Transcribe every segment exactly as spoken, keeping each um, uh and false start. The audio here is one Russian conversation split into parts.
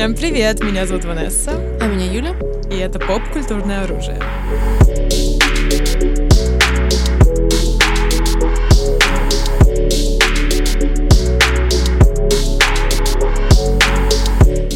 Всем привет, меня зовут Ванесса. А меня Юля. И это поп-культурное оружие.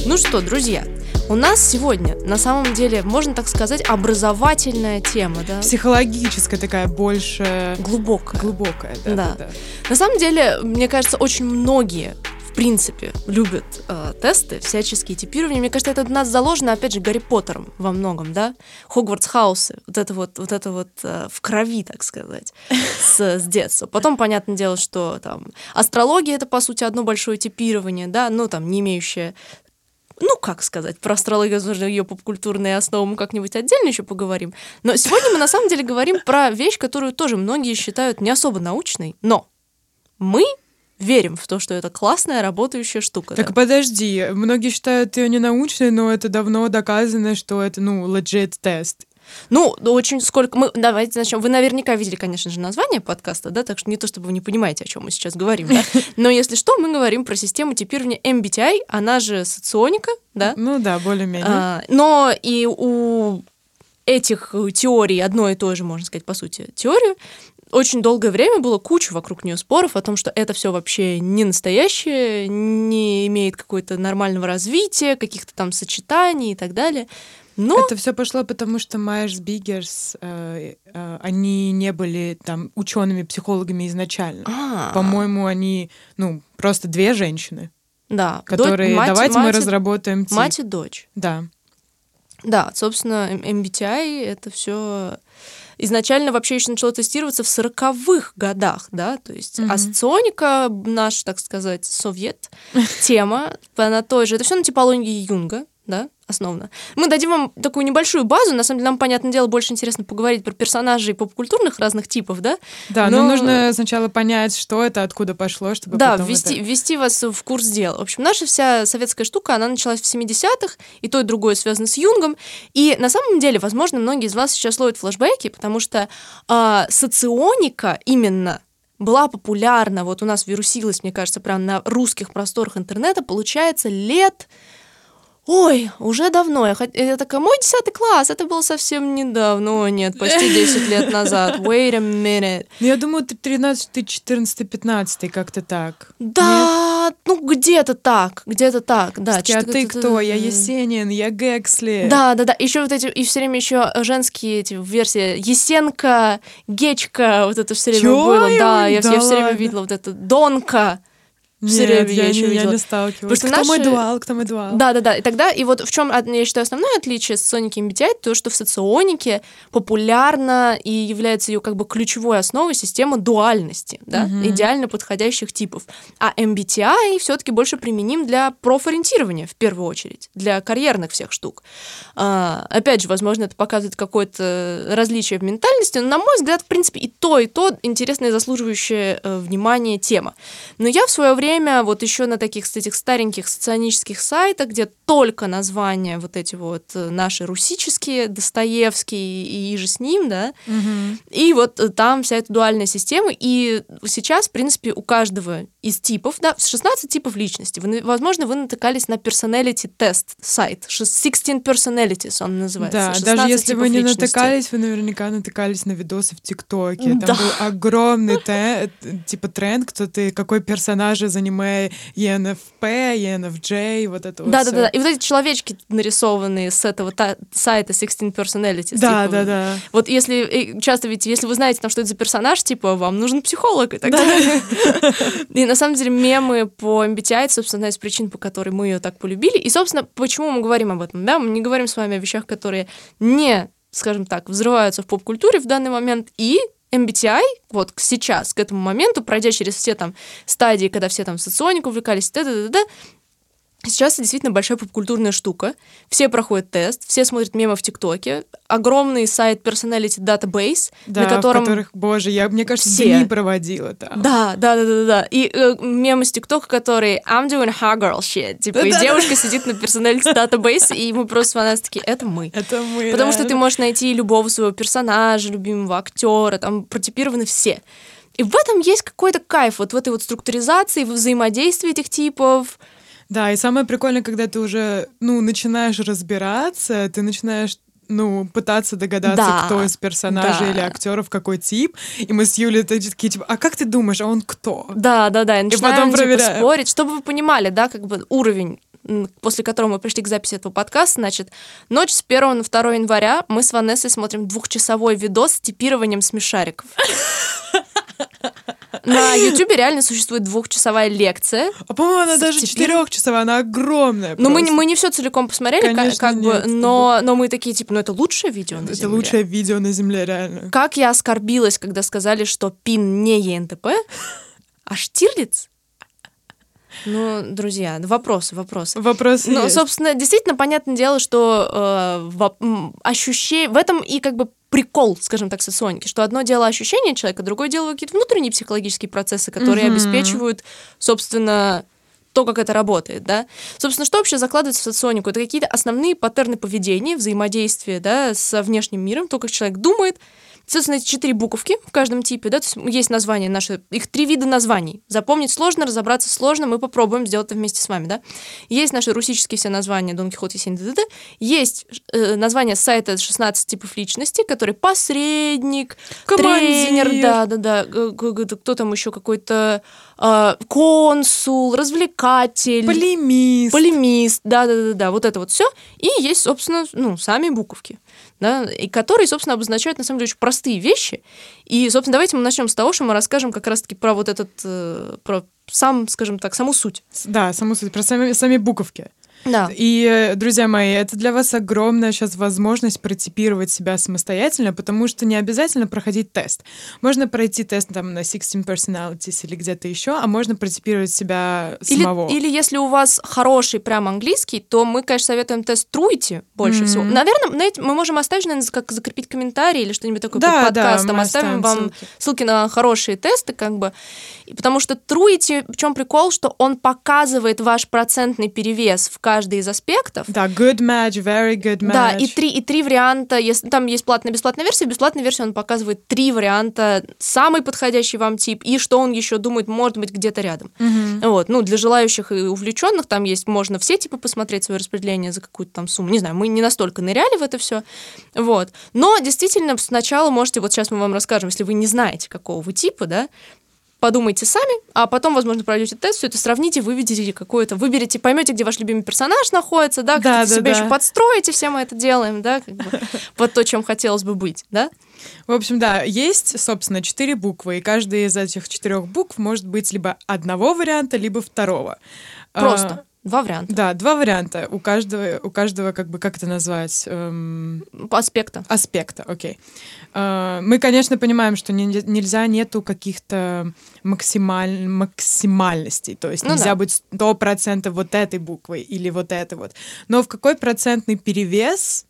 Ну что, друзья, у нас сегодня, на самом деле, можно так сказать, образовательная тема, да? Психологическая такая, больше... Глубокая. Глубокая, да, да. Да, да. На самом деле, мне кажется, очень многие... В принципе, любят э, тесты, всяческие типирования. Мне кажется, это у нас заложено, опять же, Гарри Поттером во многом, да? Хогвартс-хаусы, вот это вот, вот, это вот э, в крови, так сказать, с, с детства. Потом, понятное дело, что там астрология — это, по сути, одно большое типирование, да, ну, там, не имеющее... Ну, как сказать, про астрологию, возможно, ее попкультурные основы мы как-нибудь отдельно еще поговорим. Но сегодня мы, на самом деле, говорим про вещь, которую тоже многие считают не особо научной, но мы... верим в то, что это классная, работающая штука. Так да. Подожди, многие считают ее ненаучной, но это давно доказано, что это, ну, legit тест. Ну, очень сколько... мы Давайте начнем. Вы наверняка видели, конечно же, название подкаста, да, так что не то, чтобы вы не понимаете, о чем мы сейчас говорим, да? Но если что, мы говорим про систему типирования эм би ти ай, она же соционика, да? Ну да, более-менее. А, но и у этих теорий одно и то же, можно сказать, по сути, теорию, очень долгое время было куча вокруг нее споров о том, что это все вообще не настоящее, не имеет какого-то нормального развития, каких-то там сочетаний и так далее. Но... Это все пошло потому, что Myers-Briggs, э, э, они не были там учеными-психологами изначально. А-а-а. По-моему, они, ну, просто две женщины, да. которые Дочь, мать, давайте мать, мы разработаем. Ти. Мать и дочь. Да. Да, собственно, эм би ти ай это все. Изначально вообще еще начало тестироваться в сороковых годах, да, то есть mm-hmm. а соционика, наш, так сказать, совет, тема, она той же, это все на типологии Юнга, да, основано. Мы дадим вам такую небольшую базу, на самом деле нам, понятное дело, больше интересно поговорить про персонажей поп-культурных разных типов, да? Да, но, но нужно сначала понять, что это, откуда пошло, чтобы да, потом ввести, это... ввести вас в курс дела. В общем, наша вся советская штука, она началась в семидесятых, и то, и другое связано с Юнгом, и на самом деле, возможно, многие из вас сейчас ловят флешбеки, потому что э, соционика именно была популярна, вот у нас вирусилась, мне кажется, прям на русских просторах интернета, получается, лет... Ой, уже давно. Я, я такая, мой десятый класс, это было совсем недавно. О, нет, почти десять лет назад. Wait a minute. Я думаю, ты тринадцатый, четырнадцатый, пятнадцатый, как-то так. Да, нет? Ну где-то так, где-то так, да. Слушайте, а ты кто? Я Есенин, я Гэксли. Да, да, да. Еще вот эти, и все время еще женские эти версии. Есенка, Гечка, вот это все время Чё? Было. Да, я, да я все время видела вот это. Донка. Все время я, я еще не, я не сталкивалась. Кто наши... мой дуал, кто мой дуал. Да-да-да, и тогда, и вот в чем, я считаю, основное отличие соционики и эм би ти ай, то, что в соционике популярна и является ее как бы ключевой основой система дуальности, да, угу. идеально подходящих типов. А эм би ти ай все-таки больше применим для профориентирования, в первую очередь, для карьерных всех штук. А, опять же, возможно, это показывает какое-то различие в ментальности, но, на мой взгляд, в принципе, и то, и то интересная и заслуживающая э, внимания тема. Но я в свое время вот еще на таких, этих стареньких соционических сайтах, где только названия вот эти вот наши русические, Достоевский и, и же с ним, да, угу. и вот там вся эта дуальная система, и сейчас, в принципе, у каждого из типов, да, шестнадцать типов личности, вы, возможно, вы натыкались на personality тест сайт, шестнадцать personalities он называется. Да, даже если вы не личности. Натыкались, вы наверняка натыкались на видосы в ТикТоке, там да. был огромный те, типа тренд, кто ты, какой персонаж из аниме, и эн эф пи, и эн эф джей, вот это да, вот да, все. Да-да-да, и вот эти человечки нарисованные с этого та- сайта шестнадцать personalities. Да-да-да. Типа, вот если, часто ведь, если вы знаете, там, что это за персонаж, типа, вам нужен психолог и так далее. И на самом деле мемы по эм би ти ай, это, собственно, одна из причин, по которой мы ее так полюбили. И, собственно, почему мы говорим об этом, да? Мы не говорим с вами о вещах, которые не, скажем так, взрываются в поп-культуре в данный момент, и эм би ти ай, вот сейчас, к этому моменту, пройдя через все там стадии, когда все там соционику увлекались, да-да-да-да, сейчас это действительно большая попкультурная штука. Все проходят тест, все смотрят мемы в ТикТоке. Огромный сайт Personality Database, да, на котором... Да, в которых, боже, я, мне кажется, все... дни проводила там. Да, да-да-да. И э, мемы с ТикТока, которые I'm doing hot girl shit. Типа, да, и да, девушка да. сидит на Personality Database, и мы просто фанаты такие, это мы. Это мы, Потому да. что ты можешь найти любого своего персонажа, любимого актера, там протипированы все. И в этом есть какой-то кайф, вот в этой вот структуризации, во взаимодействии этих типов. Да, и самое прикольное, когда ты уже, ну, начинаешь разбираться, ты начинаешь, ну, пытаться догадаться, да, кто из персонажей, да, или актеров какой тип. И мы с Юлей такие, типа, а как ты думаешь, а он кто? Да, да, да, и начинаем, и потом типа, спорить, чтобы вы понимали, да, как бы уровень, после которого мы пришли к записи этого подкаста. Значит, ночь с первого на второе января мы с Ванессой смотрим двухчасовой видос с типированием смешариков. На Ютубе реально существует двухчасовая лекция. А, по-моему, она даже четырехчасовая, она огромная. Ну, мы, мы не все целиком посмотрели, конечно, как бы, нет, но, но мы такие, типа, ну, это лучшее видео на это Земле. Это лучшее видео на Земле, реально. Как я оскорбилась, когда сказали, что ПИН не ЕНТП, а Штирлиц? Ну, друзья, вопросы, вопросы. Вопросы Ну, есть. Собственно, действительно, понятное дело, что э, ощущение... В этом и как бы прикол, скажем так, соционики, что одно дело ощущение человека, другое дело какие-то внутренние психологические процессы, которые угу. обеспечивают, собственно, то, как это работает, да. Собственно, что вообще закладывается в соционику? Это какие-то основные паттерны поведения, взаимодействия, да, со внешним миром, то, как человек думает. Собственно, эти четыре буковки в каждом типе, да, то есть есть название наше, их три вида названий. Запомнить сложно, разобраться сложно, мы попробуем сделать это вместе с вами, да. Есть наши русические все названия, Дон Кихот, Есенин, т.д. Есть э, название сайта шестнадцать типов личности, который посредник, командир, тренер, да-да-да, кто там еще какой-то э, консул, развлекатель. Полемист. Полемист, да-да-да, вот это вот все. И есть, собственно, ну, сами буковки. Да, и которые, собственно, обозначают, на самом деле, очень простые вещи. И, собственно, давайте мы начнем с того, что мы расскажем как раз-таки про вот этот, про сам, скажем так, саму суть. Да, саму суть, про сами, сами буковки. Да. И, друзья мои, это для вас огромная сейчас возможность протипировать себя самостоятельно, потому что не обязательно проходить тест. Можно пройти тест там, на шестнадцать персоналитиз или где-то еще, а можно протипировать себя или, самого. Или если у вас хороший прям английский, то мы, конечно, советуем тест Truity больше mm-hmm. всего. Наверное, знаете, мы можем оставить, наверное, как закрепить комментарий или что-нибудь такое да, под подкастом. Да, оставим вам ссылки. ссылки на хорошие тесты, как бы. И потому что Truity, в чем прикол, что он показывает ваш процентный перевес в каждом каждый из аспектов. Да, good match, very good match. Да, и три, и три варианта, если, там есть платная и бесплатная версия, в бесплатной версии он показывает три варианта, самый подходящий вам тип, и что он еще думает, может быть, где-то рядом. Mm-hmm. Вот, ну, для желающих и увлеченных там есть, можно все типы посмотреть свое распределение за какую-то там сумму, не знаю, мы не настолько ныряли в это все, вот. Но действительно сначала можете, вот сейчас мы вам расскажем, если вы не знаете, какого вы типа, да, подумайте сами, а потом, возможно, пройдете тест, все это сравните, выведите какое-то, выберете, поймете, где ваш любимый персонаж находится, да, как-то да, да, себя да. еще подстроите, все мы это делаем, да, как бы, под то, чем хотелось бы быть, да. В общем, да, есть, собственно, четыре буквы, и каждая из этих четырех букв может быть либо одного варианта, либо второго. Просто. Два варианта. Да, два варианта. У каждого, у каждого как бы, как это назвать? Эм... Аспекта. Аспекта, окей. Э, мы, конечно, понимаем, что не, нельзя, нету каких-то максималь... максимальностей, то есть ну нельзя да. быть сто процентов вот этой буквой или вот этой вот. Но в какой процентный перевес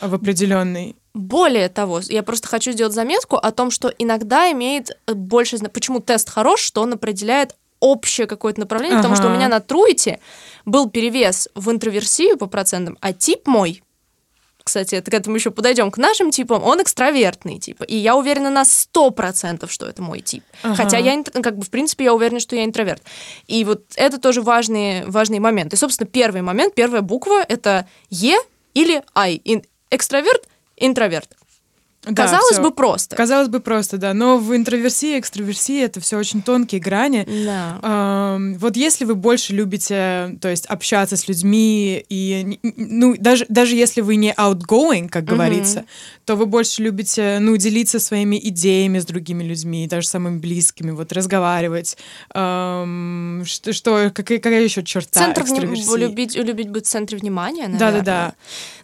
в определенный... Более того, я просто хочу сделать заметку о том, что иногда имеет больше... Почему тест хорош, что он определяет общее какое-то направление, ага. потому что у меня на Труити был перевес в интроверсию по процентам, а тип мой, кстати, это к этому еще подойдем, к нашим типам, он экстравертный тип, и я уверена на сто процентов, что это мой тип. Ага. Хотя я, как бы, в принципе, я уверена, что я интроверт. И вот это тоже важные, важные моменты. И, собственно, первый момент, первая буква — это Е или Ай. Экстраверт, интроверт. Да, казалось все. бы, просто. Казалось бы, просто, да. Но в интроверсии, экстраверсии это все очень тонкие грани. Да. Эм, вот если вы больше любите, то есть, общаться с людьми, и, ну, даже, даже если вы не outgoing, как говорится, mm-hmm. то вы больше любите, ну, делиться своими идеями с другими людьми, даже самыми близкими, вот, разговаривать. Эм, что, что какая, какая еще черта Центр экстраверсии? Вне... Любить, любить быть в центре внимания, наверное. Да-да-да.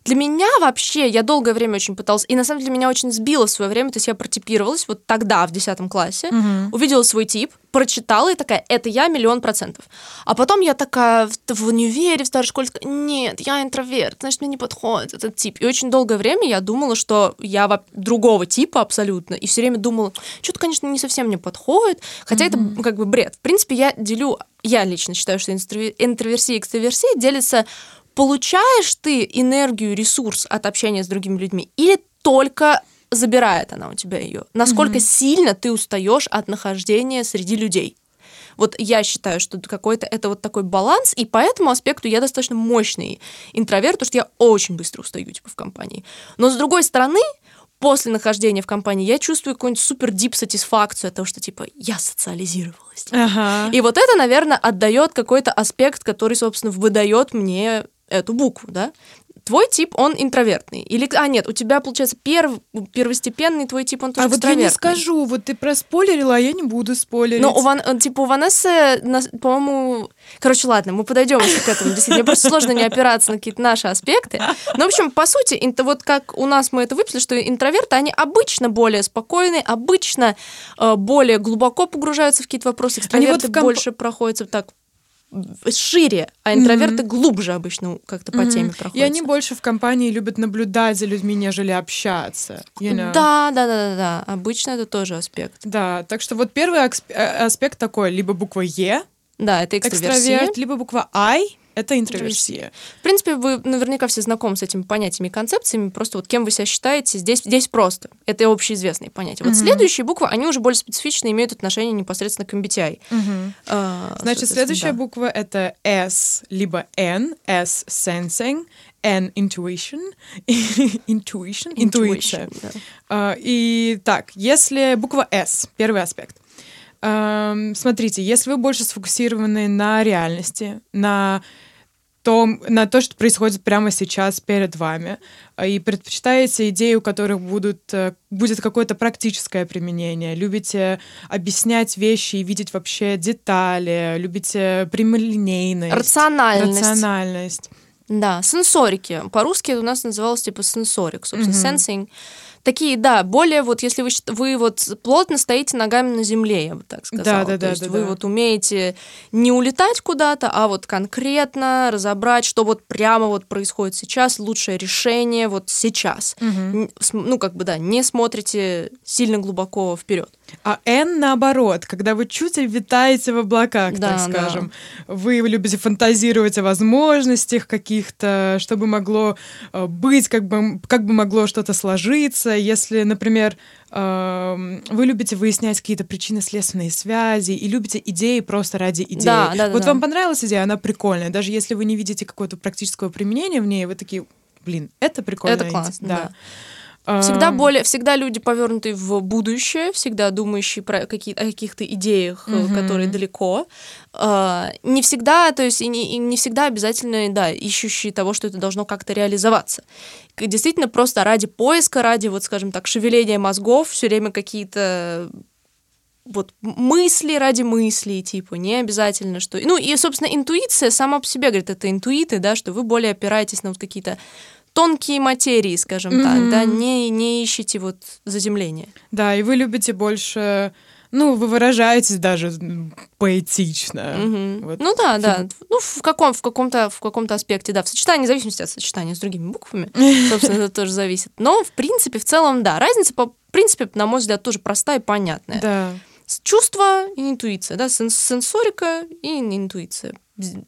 Для меня вообще, я долгое время очень пыталась, и на самом деле меня очень сбила в свое время, то есть я протипировалась вот тогда, в десятом классе, угу. увидела свой тип, прочитала и такая, это я миллион процентов. А потом я такая в универе, в старшей школе, нет, я интроверт, значит, мне не подходит этот тип. И очень долгое время я думала, что я другого типа абсолютно, и все время думала, что-то, конечно, не совсем мне подходит, хотя угу. это как бы бред. В принципе, я делю, я лично считаю, что интроверсия и экстраверсия делятся, получаешь ты энергию, ресурс от общения с другими людьми или только забирает она у тебя ее. Насколько mm-hmm. сильно ты устаешь от нахождения среди людей. Вот я считаю, что какой-то это вот такой баланс, и по этому аспекту я достаточно мощный интроверт, потому что я очень быстро устаю типа в компании. Но с другой стороны, после нахождения в компании я чувствую какую-нибудь супер дип сатисфакцию от того, что типа я социализировалась. Ага. И вот это, наверное, отдает какой-то аспект, который, собственно, выдает мне эту букву, да? Твой тип, он интровертный. Или, а, нет, у тебя, получается, перв, первостепенный твой тип, он тоже а экстравертный. А вот я не скажу, вот ты проспойлерила, а я не буду спойлерить. Ну, у Ван, типа, у Ванессы, по-моему... Короче, ладно, мы подойдем еще к этому. Действительно, мне просто сложно не опираться на какие-то наши аспекты. Но, в общем, по сути, вот как у нас мы это выписали, что интроверты, они обычно более спокойные, обычно более глубоко погружаются в какие-то вопросы. Экстраверты вот комп... больше проходятся так... шире, а интроверты mm-hmm. глубже обычно как-то по mm-hmm. теме проходят. И они больше в компании любят наблюдать за людьми, нежели общаться. You know? Да, да, да, да, да. Обычно это тоже аспект. Да, так что вот первый аспект такой, либо буква Е, да, это экстраверт, либо буква Ай, это интроверсия. В принципе, вы наверняка все знакомы с этими понятиями и концепциями, просто вот кем вы себя считаете, здесь, здесь просто. Это общеизвестные понятия. Вот mm-hmm. следующие буквы, они уже более специфично имеют отношение непосредственно к эм би ти ай. Mm-hmm. А, Значит, следующая да. буква — это S, либо N, S — sensing, N — intuition, intuition, intuition. Да. А, и так, если буква S, первый аспект. Um, смотрите, если вы больше сфокусированы на реальности, на том, на то, что происходит прямо сейчас перед вами, и предпочитаете идеи, у которых будут, будет какое-то практическое применение, любите объяснять вещи и видеть вообще детали, любите прямолинейность, рациональность, рациональность. Да, сенсорики. По-русски это у нас называлось типа сенсорик, собственно, сенсинг. Mm-hmm. Такие, да, более вот, если вы, вы вот плотно стоите ногами на земле, я бы так сказала. Да, да, То да, есть да, вы да. вот умеете не улетать куда-то, а вот конкретно разобрать, что вот прямо вот происходит сейчас, лучшее решение вот сейчас. Угу. Ну, как бы, да, не смотрите сильно глубоко вперед. А N наоборот, когда вы чуть витаете в облаках, да, так скажем. Да. Вы любите фантазировать о возможностях каких-то, что бы могло быть, как бы, как бы могло что-то сложиться. Если, например, вы любите выяснять какие-то причинно-следственные связи и любите идеи просто ради идеи. Да, да, вот да, вам да. понравилась идея, она прикольная. Даже если вы не видите какого-то практического применения в ней, вы такие, блин, это прикольная идея. Это классно, да. да. Всегда, более, всегда люди, повернутые в будущее, всегда думающие про какие, о каких-то идеях, mm-hmm. которые далеко. Не всегда, то есть и не, и не всегда обязательно, да, ищущие того, что это должно как-то реализоваться. Действительно, просто ради поиска, ради, вот, скажем так, шевеления мозгов, все время какие-то... вот мысли ради мыслей, типа, не обязательно, что... Ну, и, собственно, интуиция сама по себе, говорит, это интуиты, да, что вы более опираетесь на вот какие-то тонкие материи, скажем mm-hmm. так, да, не, не ищите вот заземления. Да, и вы любите больше... Ну, вы выражаетесь даже поэтично. Угу. Вот. Ну да, да. Ну, в, каком, в, каком-то, в каком-то аспекте, да. В сочетании, в зависимости от сочетания с другими буквами, собственно, это тоже зависит. Но, в принципе, в целом, да. Разница, по принципе, на мой взгляд, тоже простая и понятная. Да. Чувство и интуиция, да, сенсорика и интуиция.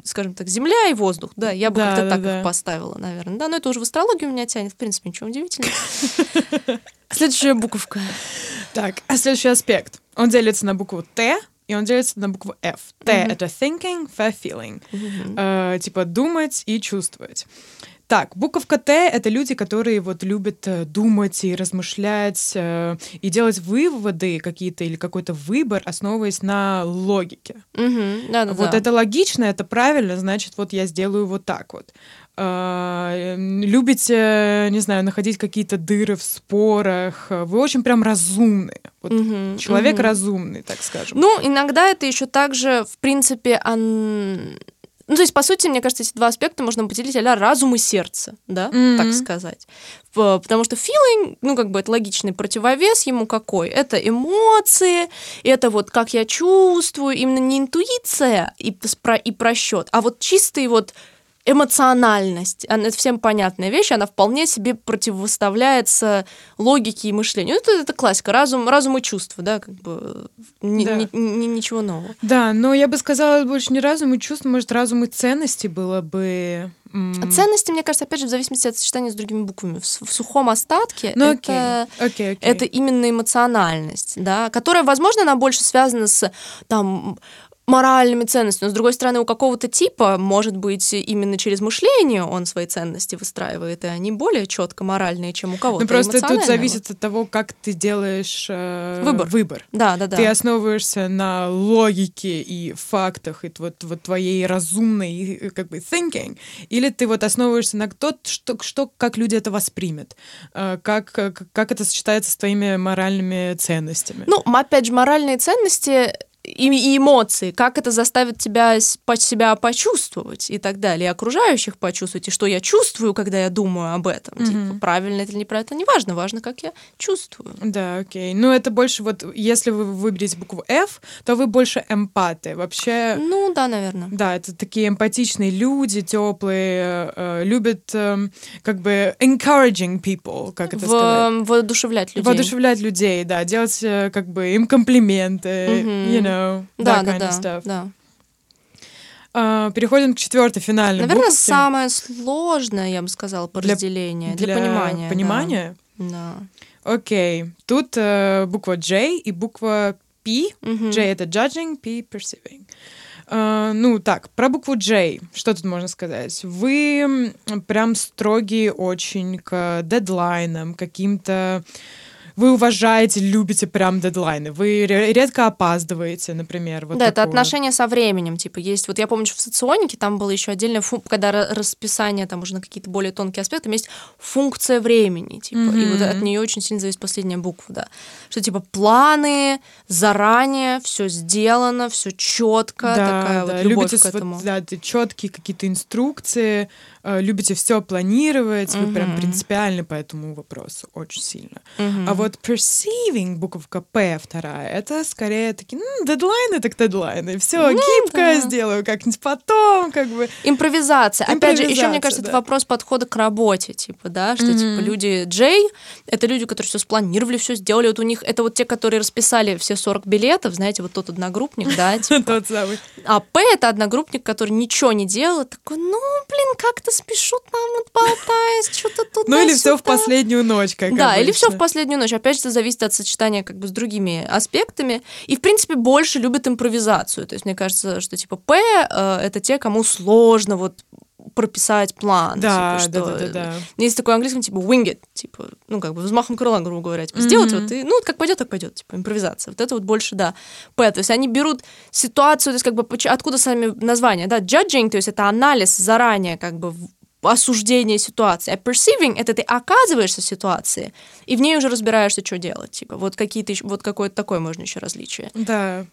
Скажем так, земля и воздух, да, я бы да, как-то да, так да. их поставила, наверное, да, но это уже в астрологию меня тянет, в принципе, ничего удивительного. Следующая буковка. Так, а следующий аспект, он делится на букву Т и он делится на букву F. Т — это thinking, F — feeling, типа думать и чувствовать. Так, буковка Т — это люди, которые вот любят думать и размышлять, э, и делать выводы какие-то или какой-то выбор, основываясь на логике. Mm-hmm. Да, да, вот да. это логично, это правильно, значит, вот я сделаю вот так вот. Э, любите, не знаю, находить какие-то дыры в спорах. Вы очень прям разумные. Вот mm-hmm. человек mm-hmm. разумный, так скажем. Ну, иногда это еще также, в принципе, он... Ну, то есть, по сути, мне кажется, эти два аспекта можно поделить а-ля разум и сердце, да, mm-hmm. так сказать. Потому что feeling, ну, как бы это логичный противовес ему какой? Это эмоции, это вот как я чувствую, именно не интуиция и, и просчет, а вот чистый вот эмоциональность. Это всем понятная вещь, она вполне себе противопоставляется логике и мышлению. Это, это классика, разум, разум и чувства, да, как бы ни, да. Ни, ни, ничего нового. Да, но я бы сказала, больше не разум и чувства, может, разум и ценности было бы... Mm. Ценности, мне кажется, опять же, в зависимости от сочетания с другими буквами. В, в сухом остатке ну, это, okay, okay. это именно эмоциональность, да, которая, возможно, она больше связана с там... моральными ценностями. Но, с другой стороны, у какого-то типа, может быть, именно через мышление он свои ценности выстраивает, и они более четко моральные, чем у кого-то. Ну, просто тут зависит от того, как ты делаешь э, выбор. выбор. Да, да, да. Ты основываешься на логике и фактах, и вот, вот твоей разумной как бы thinking, или ты вот основываешься на то, что, что, как люди это воспримет, э, как, как, как это сочетается с твоими моральными ценностями. Ну, опять же, моральные ценности... и эмоции, как это заставит тебя себя почувствовать и так далее, и окружающих почувствовать, и что я чувствую, когда я думаю об этом. Mm-hmm. Типа, правильно это или неправильно, не важно, важно, как я чувствую. Да, окей. Ну, это больше вот, если вы выберете букву F, то вы больше эмпаты. Вообще... Ну, да, наверное. Да, это такие эмпатичные люди, теплые, э, любят э, как бы encouraging people, как это В... сказать? Воодушевлять людей. Воодушевлять людей, да, делать как бы им комплименты, mm-hmm. you know. No, да, да, да, да. Uh, переходим к четвертой финальной букве. Наверное, самое сложное, я бы сказала, по для, разделению, для, для понимания. Понимания? Да. Окей. Okay. Тут uh, буква J и буква P. Uh-huh. J — это judging, P — perceiving. Uh, ну, так, про букву J. Что тут можно сказать? Вы прям строгие очень к дедлайнам, каким-то... Вы уважаете, любите прям дедлайны. Вы редко опаздываете, например. Вот да, такое. Это отношения со временем. Типа есть. Вот я помню, что в соционике там было еще отдельное, фу- когда расписание, там уже на какие-то более тонкие аспекты, там есть функция времени. Типа, mm-hmm. И вот от нее очень сильно зависит последняя буква. Да. Что типа планы, заранее, все сделано, все четко. Да, такая да. вот любовь любите к этому. Вот, да, четкие какие-то инструкции. Любите все планировать, uh-huh. вы прям принципиальны по этому вопросу очень сильно. Uh-huh. А вот perceiving, буковка P вторая, это скорее такие, ну, дедлайны так дедлайны, все, ну, гибко да. сделаю как-нибудь потом, как бы. Импровизация. Импровизация. Опять же, еще, мне кажется, да. это вопрос подхода к работе, типа, да, что, uh-huh. типа, люди J, это люди, которые все спланировали, все сделали, вот у них, это вот те, которые расписали все сорок билетов, знаете, вот тот одногруппник, да, тот самый. А P — это одногруппник, который ничего не делал, такой, ну, блин, как-то спешут нам, вот болтаясь, что-то туда-сюда. Ну или все в последнюю ночь, как Да, обычно. Или все в последнюю ночь. Опять же, это зависит от сочетания как бы с другими аспектами. И, в принципе, больше любят импровизацию. То есть, мне кажется, что типа П э, — это те, кому сложно вот прописать план. Да, типа, что... да, да, да, да. Есть такой английский, типа, wing it, типа, ну, как бы взмахом крыла, грубо говоря, типа, mm-hmm. сделать вот, и, ну, вот как пойдет, так пойдет, типа, импровизация. Вот это вот больше, да, P. То есть они берут ситуацию, то есть, как бы, откуда сами названия, да, judging, то есть это анализ заранее, как бы, осуждение ситуации. А perceiving — это ты оказываешься в ситуации, и в ней уже разбираешься, что делать. Типа, вот какие-то, вот какое-то такое можно еще различие. Да.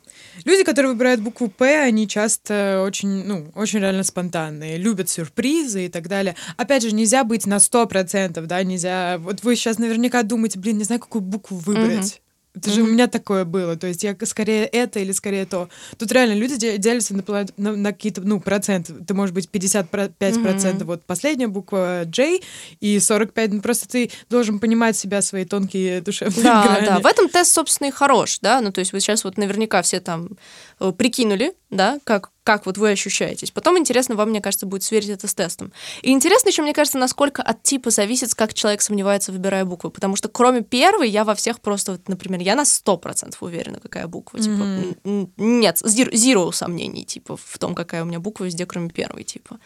Люди, которые выбирают букву П, они часто очень, ну, очень реально спонтанные, любят сюрпризы и так далее. Опять же, нельзя быть на сто процентов, да, нельзя... Вот вы сейчас наверняка думаете, блин, не знаю, какую букву выбрать. Mm-hmm. Это же mm-hmm. у меня такое было. То есть я скорее это или скорее то. Тут реально люди делятся на, на, на какие-то, ну, проценты. Это может быть пятьдесят пять процентов mm-hmm. вот последняя буква J и сорок пять процентов. Ну, просто ты должен понимать себя, свои тонкие душевные да, грани. Да, да. В этом тест, собственно, и хорош, да. Ну, то есть вы сейчас вот наверняка все там прикинули, да, как, как вот вы ощущаетесь. Потом интересно вам, мне кажется, будет сверить это с тестом. И интересно еще, мне кажется, насколько от типа зависит, как человек сомневается, выбирая буквы. Потому что кроме первой, я во всех просто, вот, например, я на сто процентов уверена, какая буква. Mm-hmm. Типа, нет, zero сомнений, типа, в том, какая у меня буква везде, кроме первой, типа.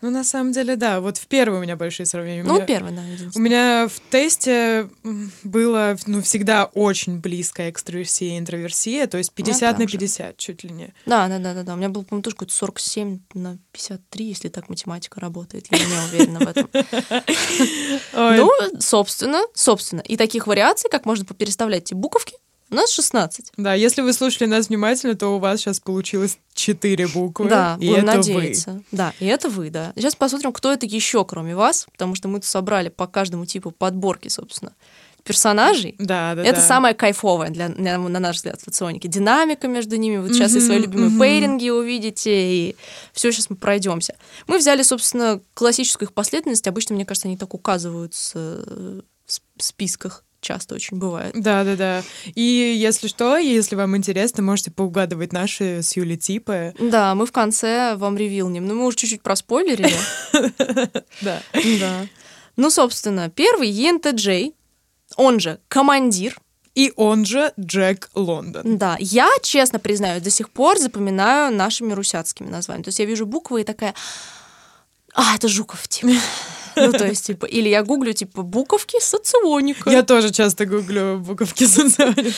Ну, на самом деле, да. Вот в первой у меня большие сравнения. Ну, первый, да. У меня в тесте было, ну, всегда очень близко экстраверсия и интроверсия, то есть пятьдесят на пятьдесят чуть ли не. Да, да, да, да. У меня был, по-моему, тоже какой-то сорок семь на пятьдесят три, если так математика работает. Я не уверена в этом. Ну, собственно, собственно. И таких вариаций, как можно переставлять эти буковки, у нас шестнадцать. Да, если вы слушали нас внимательно, то у вас сейчас получилось четыре буквы. Да, будем надеяться. Вы. Да, и это вы, да. Сейчас посмотрим, кто это еще, кроме вас, потому что мы тут собрали по каждому типу подборки, собственно, персонажей. Да, да, это да. самое кайфовое, для, на наш взгляд, в соционике. Динамика между ними. Вот сейчас mm-hmm, и свои любимые mm-hmm. пейринги увидите, и все, сейчас мы пройдемся. Мы взяли, собственно, классическую их последовательность. Обычно, мне кажется, они так указываются в списках. Часто очень бывает. Да-да-да. И если что, если вам интересно, можете поугадывать наши с Юлей типы. Да, мы в конце вам ревилнем. Ну, мы уже чуть-чуть проспойлерили. Да. Ну, собственно, первый — И Н Т J, он же командир. и он же Джек Лондон. Да, я, честно признаюсь, до сих пор запоминаю нашими русяцкими названиями. То есть я вижу буквы и такая... А, это Жуков, типа. Ну, то есть, типа, или я гуглю, типа, буковки соционика. Я тоже часто гуглю буковки соционика.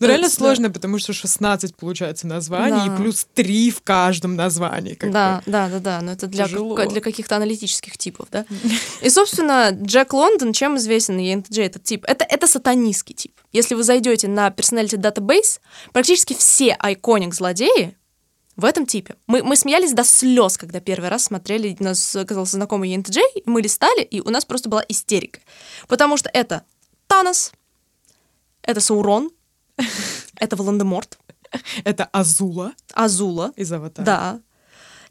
Но реально сложно, потому что шестнадцать, получается, названий, и плюс три в каждом названии. Да, да, да, да, но это для каких-то аналитических типов, да. И, собственно, Джек Лондон, чем известен и эн ти джи этот тип? Это сатанистский тип. Если вы зайдете на Personality Database, практически все айконик-злодеи в этом типе. Мы, мы смеялись до слез, когда первый раз смотрели, у нас оказался знакомый и эн ти джи, мы листали, и у нас просто была истерика. Потому что это Танос, это Саурон, это Волан-де-Морт. Это Азула. Азула. Из Аватара. Да.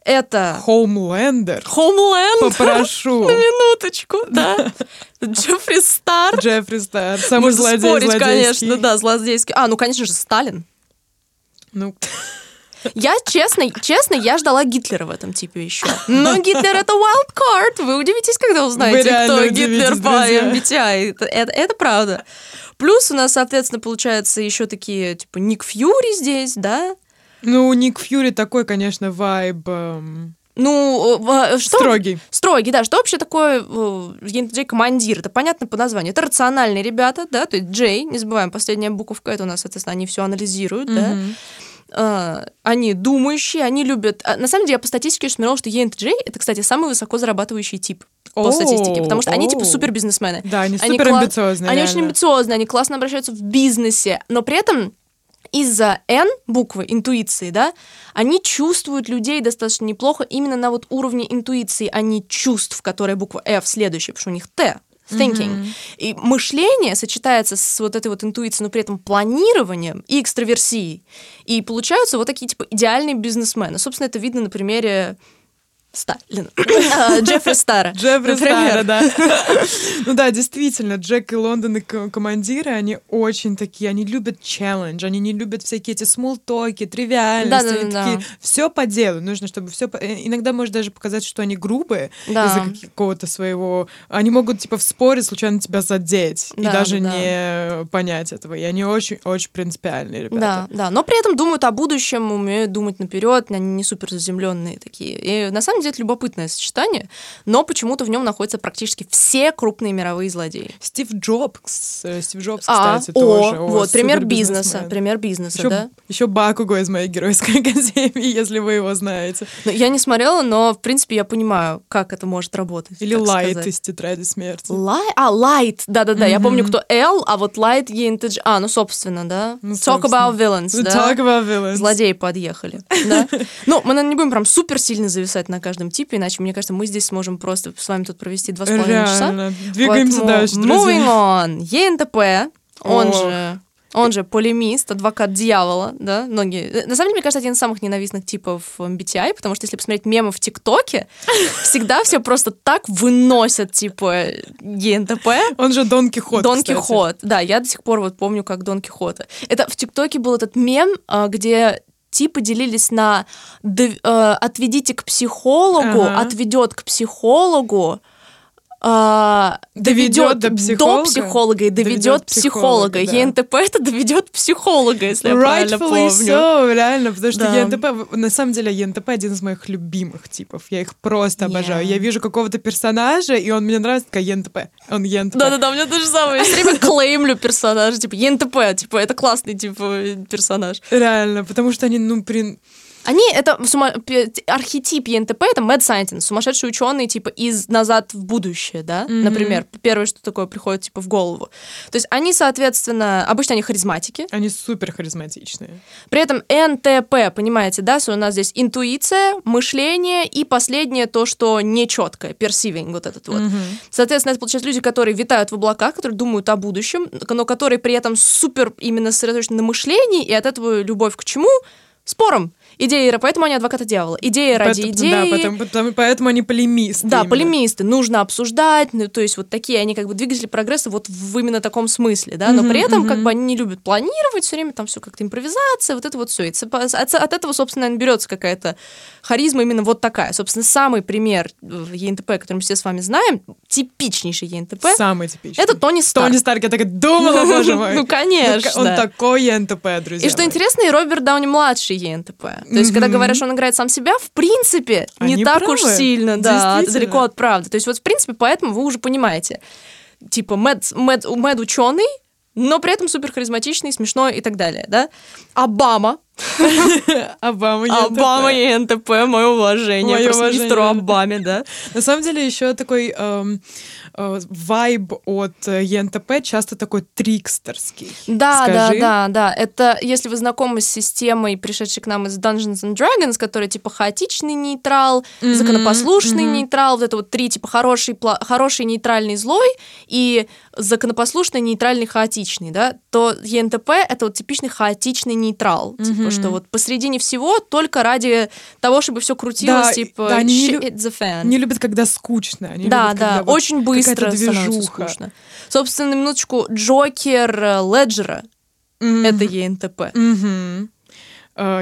Это... Хоумлендер. Хоумлендер. Попрошу. На минуточку, да. Джеффри Стар. Джеффри Стар. Самый злодей злодейский. Можно спорить, конечно, да, злодейский. А, ну, конечно же, Сталин. Ну... Я, честно, честно, я ждала Гитлера в этом типе еще. Но Гитлер — это wildcard. Вы удивитесь, когда узнаете, кто Гитлер по эм би ти ай. Это, это, это правда. Плюс у нас, соответственно, получается еще такие, типа, Ник Фьюри здесь, да? Ну, Ник Фьюри такой, конечно, вайб... Эм... Ну, что... Строгий. Строгий, да. Что вообще такое и эн ти джи-командир? Это понятно по названию. Это рациональные ребята, да? То есть J, не забываем, последняя буковка, это у нас, соответственно, они все анализируют, mm-hmm. да? Они думающие, они любят... На самом деле, я по статистике смотрела, что и эн ти джи — это, кстати, самый высоко зарабатывающий тип по oh, статистике, потому что они, oh. типа, супербизнесмены. Да, они, они суперамбициозные. Кла... Они очень амбициозные, они классно обращаются в бизнесе, но при этом из-за N, буквы, интуиции, да, они чувствуют людей достаточно неплохо именно на вот уровне интуиции, а не чувств, которые буква F следующая, потому что у них T. Thinking. Mm-hmm. И мышление сочетается с вот этой вот интуицией, но при этом планированием и экстраверсией. И получаются вот такие, типа, идеальные бизнесмены. Собственно, это видно на примере Сталина. Джеффри Стара. Джеффри Стара, да. Ну да, действительно, Джек и Лондон, и командиры, они очень такие, они любят челлендж, они не любят всякие эти смолтоки, тривиальности. Все по делу, нужно, чтобы все... Иногда может даже показать, что они грубые из-за какого-то своего... Они могут, типа, в споре случайно тебя задеть и даже не понять этого. И они очень-очень принципиальные ребята. Да, да, но при этом думают о будущем, умеют думать наперед, они не суперзаземленные такие. И на самом это любопытное сочетание, но почему-то в нем находятся практически все крупные мировые злодеи. Стив Джобс, Стив Джобс, а, кстати, о, тоже. О, вот, пример бизнеса, пример бизнеса, еще, да. Еще Бакуго из моей геройской академии, если вы его знаете. Но я не смотрела, но, в принципе, я понимаю, как это может работать. Или Лайт из Тетради Смерти. Лай... А, Лайт, да-да-да, mm-hmm. я помню, кто L, а вот Лайт, и эн ти джи... А, ну, собственно, да. Ну, talk собственно. About villains, we да. Talk about villains. Злодеи подъехали, да. Ну, мы, наверное, не будем прям супер сильно зависать на каждом типе, иначе, мне кажется, мы здесь сможем просто с вами тут провести два с половиной часа. Двигаемся дальше, друзья. Moving on. и эн ти пи, он oh. же... Он же полемист, адвокат дьявола, да, многие... На самом деле, мне кажется, один из самых ненавистных типов эм би ти ай, потому что если посмотреть мемы в ТикТоке, всегда все просто так выносят, типа, и эн ти пи. Он же Дон Кихот, Дон кстати. Кихот, да, я до сих пор вот помню, как Дон Кихота. Это в ТикТоке был этот мем, где... типы делились на «отведите к психологу», ага. «отведет к психологу», э, «доведет, доведет до, психолога? до психолога» и «доведет, доведет психолога». психолога да. и эн ти пи это «доведет психолога», если я правильно помню. So, реально, потому что да. и эн ти пи... На самом деле, и эн ти пи один из моих любимых типов. Я их просто обожаю. Yeah. Я вижу какого-то персонажа, и он мне нравится, как и эн ти пи. Он и эн ти пи. Да-да-да, у меня то же самое. Я все время клеймлю персонажа, типа, и эн ти пи, типа, это классный, типа, персонаж. Реально, потому что они, ну, при... Они, это сума... архетип и эн ти пи, это mad scientist, сумасшедшие ученые, типа, из «Назад в будущее», да, mm-hmm. например, первое, что такое приходит, типа, в голову. То есть они, соответственно, обычно они харизматики. Они супер харизматичные. При этом эн ти пи, понимаете, да, у нас здесь интуиция, мышление и последнее то, что нечеткое, персивинг вот этот вот. Mm-hmm. Соответственно, это, получается, люди, которые витают в облаках, которые думают о будущем, но которые при этом супер именно сосредоточены на мышлении, и от этого любовь к чему? Спорам. Идея Ира, поэтому они адвоката дьявола. Идея ради поэтому, идеи. Да, поэтому, потому, поэтому они полемисты. Да, именно. Полемисты. Нужно обсуждать, ну, то есть вот такие, они как бы двигатели прогресса вот в именно таком смысле, да, но mm-hmm, при этом mm-hmm. как бы они не любят планировать, все время там все как-то импровизация, вот это вот все. От, от этого, собственно, берется какая-то харизма именно вот такая. Собственно, самый пример ЕНТП, который мы все с вами знаем, типичнейший ЕНТП. Самый типичный. Это Тони Старк. Тони Старк, я так и думала, боже мой. Ну, конечно. Он такой ЕНТП, друзья. И что интересно, и Роберт Дауни-младший ЕНТП. То есть, mm-hmm. когда говорят, что он играет сам себя, в принципе, Они не так правы. Уж сильно, да, далеко от правды. То есть, вот, в принципе, поэтому вы уже понимаете. Типа, мэд, мэд, мэд ученый, но при этом суперхаризматичный, смешной и так далее, да? Обама. Обама ЕНТП. Обама ЕНТП, мое уважение. Просто мистеру Обаме, да. На самом деле, еще такой вайб от ЕНТП часто такой трикстерский. Да, да, да, да. Это, если вы знакомы с системой, пришедшей к нам из Dungeons and Dragons, которая типа хаотичный нейтрал, законопослушный нейтрал, вот это вот три типа хороший, нейтральный, злой и законопослушный, нейтральный, хаотичный, да, то ЕНТП — это вот типичный хаотичный нейтрал, типа, что вот посредине всего только ради того, чтобы все крутилось, да, типа, да, shit люб... the fan. Они любят, когда скучно. Они да, любят, да, когда вот очень быстро становится скучно. Собственно, на минуточку, Джокер Леджера mm-hmm. — это ЕНТП. Mm-hmm.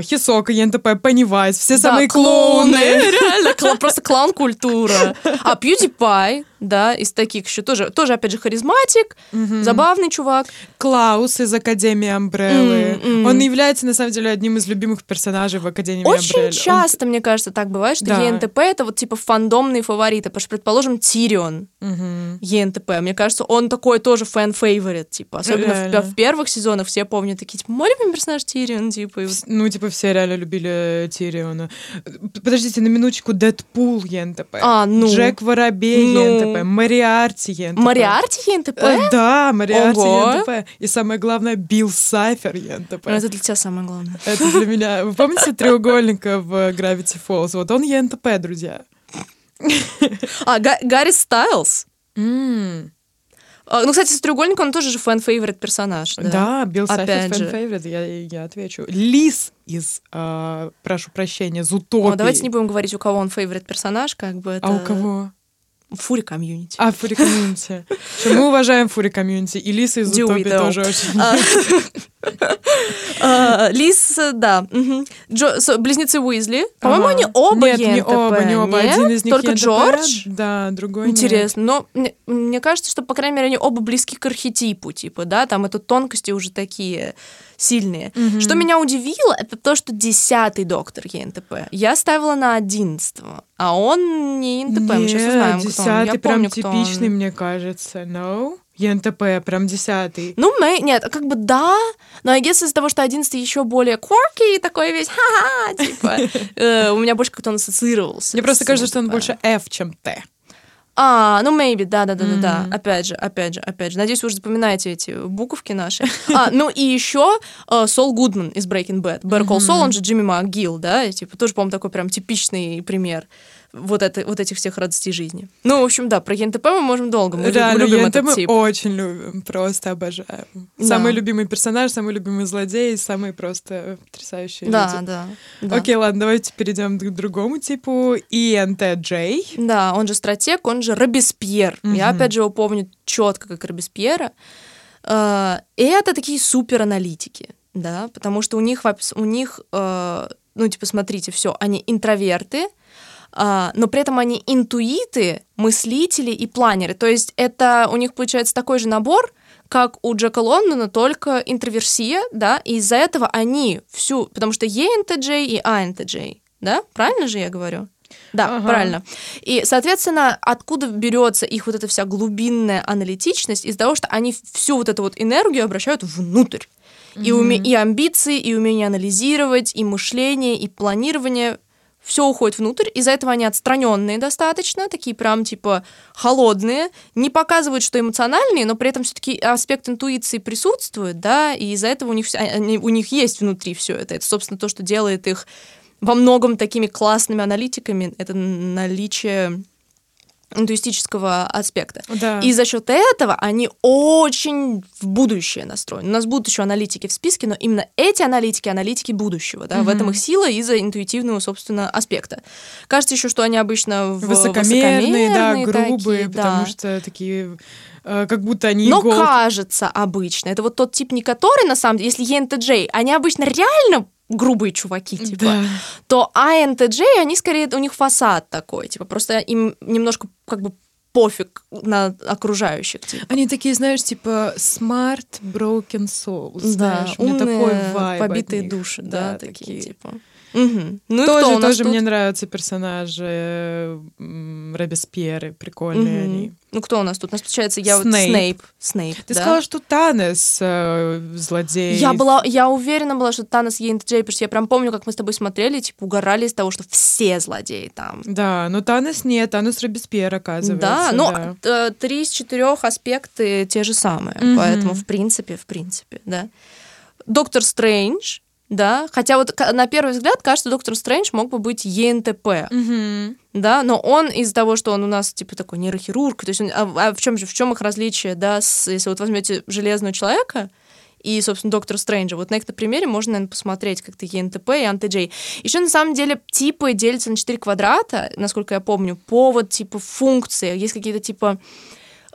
Хисока, ЕНТП, Пеннивайз, все да, самые клоуны. клоуны. Реально, кл- просто клоун-культура. А PewDiePie, да, из таких еще тоже, тоже опять же, харизматик, mm-hmm. забавный чувак. Клаус из Академии Амбреллы. Mm-hmm. Он является, на самом деле, одним из любимых персонажей в Академии Амбреллы. Очень Амбреллы. часто, Он... мне кажется, так бывает, что да. ЕНТП — это вот типа фандомные фавориты. Потому что, предположим, Тирион mm-hmm. ЕНТП. Мне кажется, он такой тоже фэн-фейворит, типа. Особенно в, в первых сезонах все помнят такие, типа, мой любимый персонаж Тирион, типа. И вот... Ну, типа, все реально любили Тириона. Подождите, на минуточку, Дэдпул ЕНТП. А, ну. Джек Воробей ну. ЕНТП. Мориарти ЕНТП. Мориарти ЕНТП? Э, да, Мориарти ЕНТП. И самое главное, Билл Сайфер ЕНТП. Но это для тебя самое главное. Это для меня. Вы помните треугольника в Gravity Falls? Вот он ЕНТП, друзья. А, Гарри Стайлз? Ммм. Ну, кстати, с треугольником он тоже же фэн-фейворит персонаж. Да, да, Билл Сайфер фэн-фейворит, я, я отвечу. Лис из, э, прошу прощения, Утопии. О, давайте не будем говорить, у кого он фейворит персонаж, как бы это... А у кого? Фури комьюнити. А, Фури комьюнити. Мы уважаем Фури комьюнити. И Лис из Утопии тоже очень. Лис, да. Близнецы Уизли. По-моему, они оба ЕНТП. Нет, не оба, не оба. Один из них ЕНТП. Только Джордж. Да, другой нет. Интересно. Но мне кажется, что, по крайней мере, они оба близки к архетипу. Типа, да, там это тонкости уже такие... сильные. Mm-hmm. Что меня удивило, это то, что десятый доктор ЕНТП. Я ставила на одиннадцатого, а он не ЕНТП. Нет, мы сейчас узнаем, кто он. Я прям помню, кто он. Типичный, мне кажется. No? ЕНТП, прям десятый. Ну, мы, нет, как бы да, но I guess из-за того, что одиннадцатый еще более корки, такой весь ха-ха, типа, у меня больше как-то он ассоциировался. Мне просто кажется, что он больше F, чем T. А, ну, maybe, да-да-да-да-да, mm-hmm. опять же, опять же, опять же. Надеюсь, вы уже запоминаете эти буковки наши. А, ну, и еще э, Сол Гудман из Breaking Bad. Better Call Saul, он же Джимми МакГилл, да, и, типа, тоже, по-моему, такой прям типичный пример вот, это, вот этих всех радостей жизни. Ну, в общем, да, про ЕНТП мы можем долго, мы да, любим этот мы тип. Мы очень любим, просто обожаем. Да. Самый любимый персонаж, самый любимый злодей, самые просто потрясающие да, люди. Да, да. Окей, ладно, давайте перейдем к другому типу, ИНТДЖ. Да, он же стратег, он же Робеспьер. Mm-hmm. Я, опять же, его помню четко как Робеспьера. Это такие супераналитики, да, потому что у них, у них ну, типа, смотрите, все, они интроверты, Uh, но при этом они интуиты, мыслители и планеры. То есть это у них получается такой же набор, как у Джека Лондона, только интроверсия, да, и из-за этого они всю... Потому что ЕНТДЖ и АНТДЖ, да? Правильно же я говорю? Да, ага. Правильно. И, соответственно, откуда берется их вот эта вся глубинная аналитичность? Из-за того, что они всю вот эту вот энергию обращают внутрь. Mm-hmm. И, уме... и амбиции, и умение анализировать, и мышление, и планирование... Все уходит внутрь, из-за этого они отстраненные достаточно, такие прям типа холодные, не показывают, что эмоциональные, но при этом все-таки аспект интуиции присутствует, да, и из-за этого у них, они, у них есть внутри все это. Это, собственно, то, что делает их во многом такими классными аналитиками, это наличие интуистического аспекта. Да. И за счет этого они очень в будущее настроены. У нас будут еще аналитики в списке, но именно эти аналитики — аналитики будущего. Да? Mm-hmm. В этом их сила из-за интуитивного, собственно, аспекта. Кажется еще, что они обычно в... высокомерные, высокомерные, да, грубые, такие, потому да. что такие... Как будто они... Но голд. Кажется обычно. Это вот тот тип, не который, на самом деле, если И Н Т Джи, они обычно реально грубые чуваки, типа, да. то А Н Т Джи, они скорее, у них фасад такой, типа, просто им немножко как бы пофиг на окружающих. Типа. Они такие, знаешь, типа, smart broken souls, да, знаешь, умные, у меня такой вайб побитые души, да, да такие, такие, типа. Угу. Ну тоже, и кто тоже мне нравятся персонажи Робеспьеры, прикольные угу. они. Ну кто у нас тут? У нас получается я Снейп. Вот Снейп. Снейп. Ты да? сказала, что Танос э, злодей. Я была, я уверена была, что Танос И Н Т Джей, потому что я прям помню, как мы с тобой смотрели, типа угорали из того, что все злодеи там. Да, но Танос нет, Танос Робеспьер оказывается. Да, но да. три из четырех аспекты те же самые, угу. поэтому в принципе, в принципе, да. Доктор Стрэндж. Да, хотя вот на первый взгляд кажется, Доктор Стрэндж мог бы быть Е Н Т П, mm-hmm. да, но он из-за того, что он у нас типа такой нейрохирург, то есть он, а, а в чем же, в чем их различие, да, с, если вот возьмете Железного человека и, собственно, Доктора Стрэнджа, вот на их примере можно, наверное, посмотреть как-то Е Н Т П и Ан Т Джей. Еще на самом деле типы делятся на четыре квадрата, насколько я помню, по вот типа функции, есть какие-то типа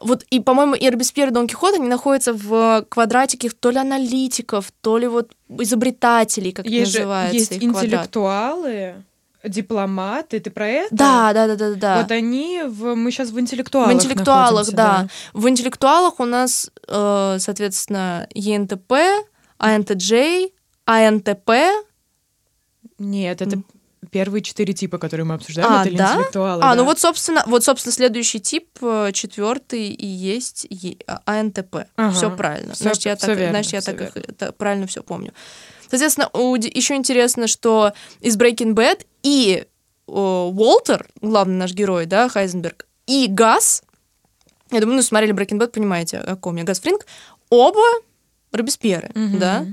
вот, и, по-моему, и Робеспьер, и Дон Кихот, они находятся в квадратике то ли аналитиков, то ли вот изобретателей, как это называется. Есть интеллектуалы, дипломаты, ты про это? Да, да, да, да, да. Вот они, в, мы сейчас в интеллектуалах В интеллектуалах, да. да. В интеллектуалах у нас, э, соответственно, Е Н Т П, А Н Т Джей, А Н Т П. Нет, это... Первые четыре типа, которые мы обсуждаем, а, это да? интеллектуалы. А, да. ну вот, собственно, вот, собственно, следующий тип, четвертый, и есть А Н Т П. Ага. Все правильно. Все, значит, я все так, верно, значит, я все так их, это, правильно все помню. Соответственно, у, еще интересно, что из Breaking Bad и о, Уолтер, главный наш герой, да, Хайзенберг, и Гас, я думаю, ну, смотрели Breaking Bad, понимаете, о ком я, Гас Фринг, оба Робеспьеры, mm-hmm. да.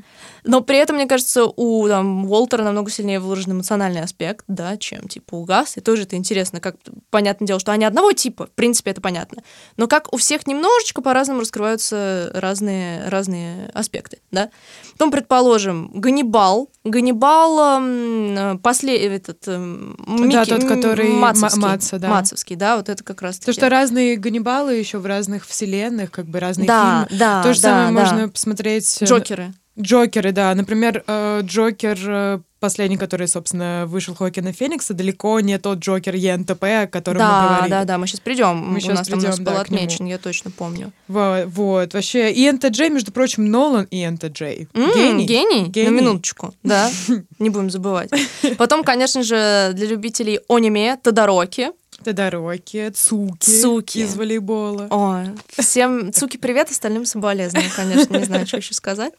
Но при этом, мне кажется, у там, Уолтера намного сильнее выражен эмоциональный аспект, да, чем типа у Гаса. И тоже это интересно, как понятное дело, что они одного типа, в принципе, это понятно. Но как у всех немножечко по-разному раскрываются разные, разные аспекты, да. Потом, предположим, Ганнибал. Ганнибал э, последний, этот... Э, Микки, да, тот, который... Мацевский, Маца, да. Мацевский, да, вот это как раз... То, что разные Ганнибалы еще в разных вселенных, как бы разные да, фильмы. Да, то же да, самое да. можно посмотреть... Джокеры. Джокеры, да. Например, Джокер, последний, который, собственно, вышел Хоакина Феникса, далеко не тот Джокер Е Н Т П, о котором да, мы говорили. Да, да, да, мы сейчас придем. Мы сейчас у нас придем, там у нас да, был отмечен, я точно помню. Вот, вот. Вообще, И Н Т Джей, между прочим, Нолан И Н Т Джей. Mm, гений. гений? Гений? На минуточку, да. Не будем забывать. Потом, конечно же, для любителей аниме Тодороки. Тодороки, Цуки, Цуки из волейбола. О, всем Цуки привет, остальным соболезным, конечно, не знаю, что еще сказать.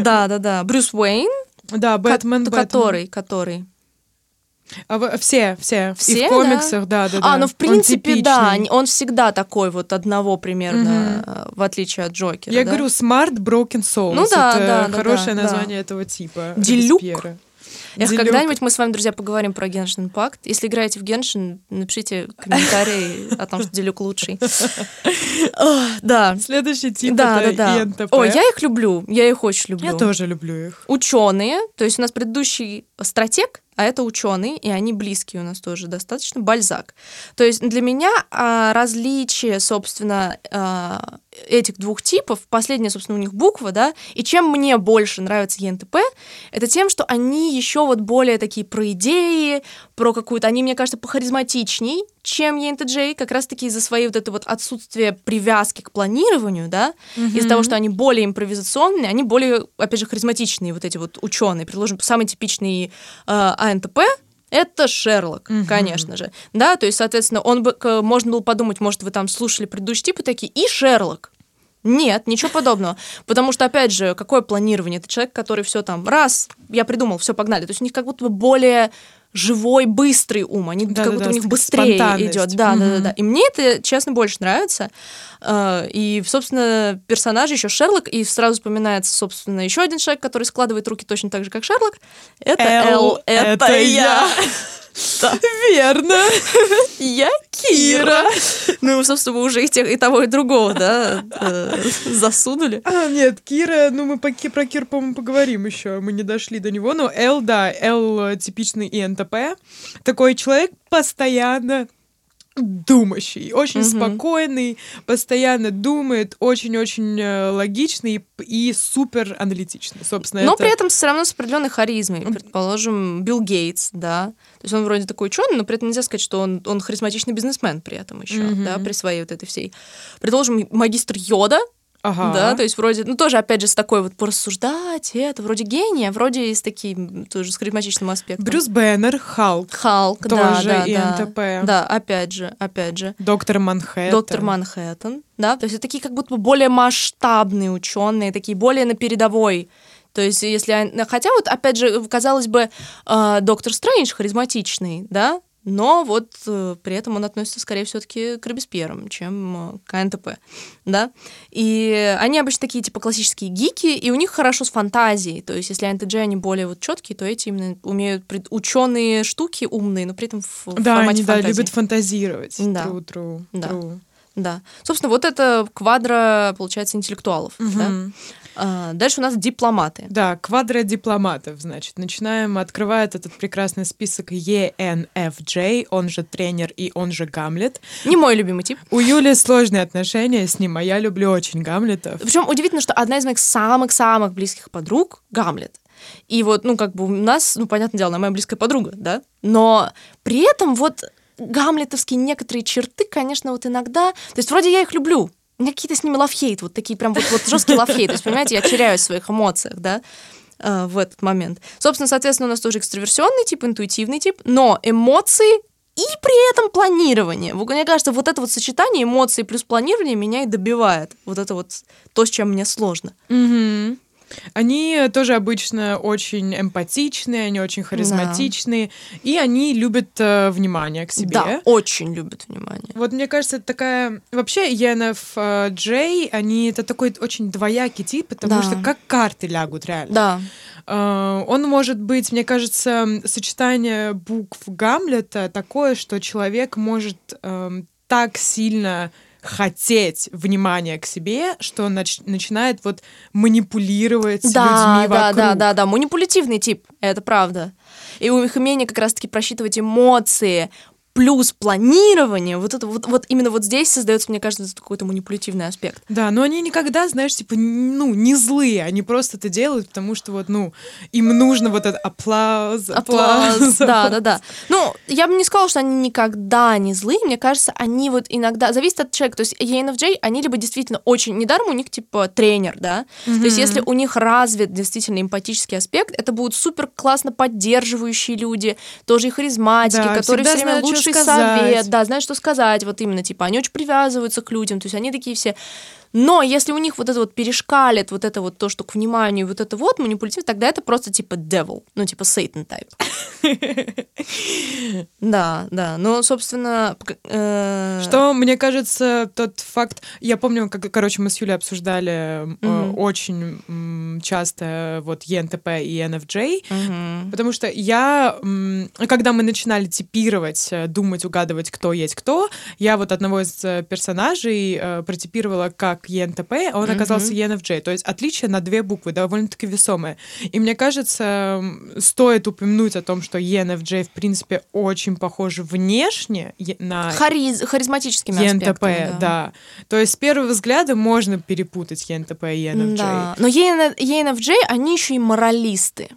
Да-да-да, Брюс Уэйн. Да, Бэтмен, Бэтмен. Который, который... А, все, все, все, и в комиксах, да, да, да. А, да. ну, в принципе, он да, он всегда такой вот одного примерно, угу. в отличие от Джокера. Я да? говорю, Smart Broken Souls, ну, да, это да, хорошее да, название да. этого типа. Делюк. Эх, когда-нибудь мы с вами, друзья, поговорим про Геншин Импакт. Если играете в Геншин, напишите комментарий о том, что Делюк лучший. Да. Следующий тип — это И Н Т П. О, я их люблю, я их очень люблю. Я тоже люблю их. Ученые, то есть у нас предыдущий стратег, а это ученые, и они близкие у нас тоже достаточно, Бальзак. То есть для меня а, различие, собственно, а, этих двух типов, последняя, собственно, у них буква, да, и чем мне больше нравится Е Н Т П, это тем, что они еще вот более такие про идеи, про какую-то, они, мне кажется, похаризматичней, чем Е Н Т Джей, как раз-таки из-за своей вот это вот отсутствие привязки к планированию, да, mm-hmm. из-за того, что они более импровизационные, они более, опять же, харизматичные вот эти вот ученые, предложим, самый типичный э, А Н Т П — это Шерлок, mm-hmm. конечно же, да, то есть, соответственно, он бы, можно было подумать, может, вы там слушали предыдущие типы такие, и Шерлок. Нет, ничего подобного, потому что, опять же, какое планирование? Это человек, который все там, раз, я придумал, все, погнали, то есть у них как будто бы более... живой, быстрый ум, они да, как да, будто да, у них быстрее идет, да, mm-hmm. да, да, да. И мне это, честно, больше нравится. И, собственно, персонажи еще Шерлок, и сразу вспоминается, собственно, еще один человек, который складывает руки точно так же, как Шерлок. Это Эл, это я. Света. Верно. Я Кира. Ну, собственно, мы уже и, тех, и того, и другого, да, засунули. А, нет, Кира, ну мы по, про Кир, по-моему, поговорим еще. Мы не дошли до него, но Л, да, Л типичный ИНТП. Такой человек постоянно думающий, очень угу. спокойный, постоянно думает, очень-очень логичный и супераналитичный, собственно. Но это... при этом все равно с определенной харизмой, предположим, Билл Гейтс, да, то есть он вроде такой ученый, но при этом нельзя сказать, что он, он харизматичный бизнесмен при этом еще, угу. да, при своей вот этой всей. Предположим, магистр Йода. Ага. Да, то есть вроде, ну тоже опять же с такой вот порассуждать, это вроде гения, вроде и с таким тоже с харизматичным аспектом. Брюс Беннер, Халк. Халк, тоже да, да, ИНТП. Да, да, опять же, опять же. Доктор Манхэттен. Доктор Манхэттен, да, то есть это такие как будто бы более масштабные ученые, такие более на передовой. То есть если, хотя вот опять же, казалось бы, Доктор Стрэндж харизматичный, да, но вот э, при этом он относится скорее все-таки к Робеспьерам, чем э, к НТП, да. И они обычно такие типа классические гики, и у них хорошо с фантазией. То есть если эн тэ джи они более вот четкие, то эти именно умеют пред... ученые штуки умные, но при этом в, в да, формате они, фантазии. Да, они любят фантазировать. Да. True, true, да. True. Да. Собственно, вот это квадра, получается, интеллектуалов. Угу. Да? А, дальше у нас дипломаты. Да, квадра дипломатов, значит. Начинаем, открывает этот прекрасный список и эн эф джей, он же тренер и он же Гамлет. Не мой любимый тип. У Юли сложные отношения с ним, а я люблю очень Гамлетов. Причем удивительно, что одна из моих самых-самых близких подруг — Гамлет. И вот, ну, как бы у нас, ну, понятное дело, она моя близкая подруга, да? Но при этом вот... гамлетовские некоторые черты, конечно, вот иногда... То есть вроде я их люблю. У меня какие-то с ними лав-хейт, вот такие прям вот, вот жесткие лав-хейт. То есть, понимаете, я теряюсь в своих эмоциях, да, э, в этот момент. Собственно, соответственно, у нас тоже экстраверсионный тип, интуитивный тип, но эмоции и при этом планирование. Мне кажется, вот это вот сочетание эмоций плюс планирование меня и добивает. Вот это вот то, с чем мне сложно. Mm-hmm. Они тоже обычно очень эмпатичные, они очень харизматичные, да. И они любят э, внимание к себе. Да, очень любят внимание. Вот мне кажется, это такая... Вообще, и эн эф джей, они это такой очень двоякий тип, потому да. что как карты лягут реально. Да. Э, он может быть, мне кажется, сочетание букв Гамлета такое, что человек может э, так сильно... хотеть внимания к себе, что нач- начинает вот манипулировать да, людьми да, вокруг. Да, да, да, да, манипулятивный тип, это правда. И у них умение как раз-таки просчитывать эмоции плюс планирование, вот это вот, вот именно вот здесь создается, мне кажется, какой-то манипулятивный аспект. Да, но они никогда, знаешь, типа, ну, не злые, они просто это делают, потому что вот, ну, им нужно вот этот аплауз, аплауз. Аплауз, да, да, да. Ну, я бы не сказала, что они никогда не злые, мне кажется, они вот иногда, зависит от человека, то есть и эн эф джей, они либо действительно очень, недаром у них, типа, тренер, да, mm-hmm. то есть если у них развит действительно эмпатический аспект, это будут супер классно поддерживающие люди, тоже и харизматики, да, которые все время лучше совет, да, знаешь, что сказать, вот именно, типа, они очень привязываются к людям, то есть они такие все, но если у них вот это вот перешкалит, вот это вот то, что к вниманию, вот это вот манипулятивно, тогда это просто, типа, devil, ну, типа, Satan type. Да, да, но, собственно... Что, мне кажется, тот факт, я помню, как, короче, мы с Юлей обсуждали очень часто вот и эн тэ пэ и эн эф джей, потому что я, когда мы начинали типировать, думать, угадывать, кто есть кто, я вот одного из персонажей протипировала как и эн тэ пэ, а он mm-hmm. оказался и эн эф джей. То есть отличие на две буквы довольно-таки весомое. И мне кажется, стоит упомянуть о том, что и эн эф джей, в принципе, очень похожи внешне на... Хариз... харизматическими и эн тэ пэ, аспектами. Да. да. То есть с первого взгляда можно перепутать и эн тэ пэ и и эн эф джей. Да. Но и эн эф джей, они еще и моралисты.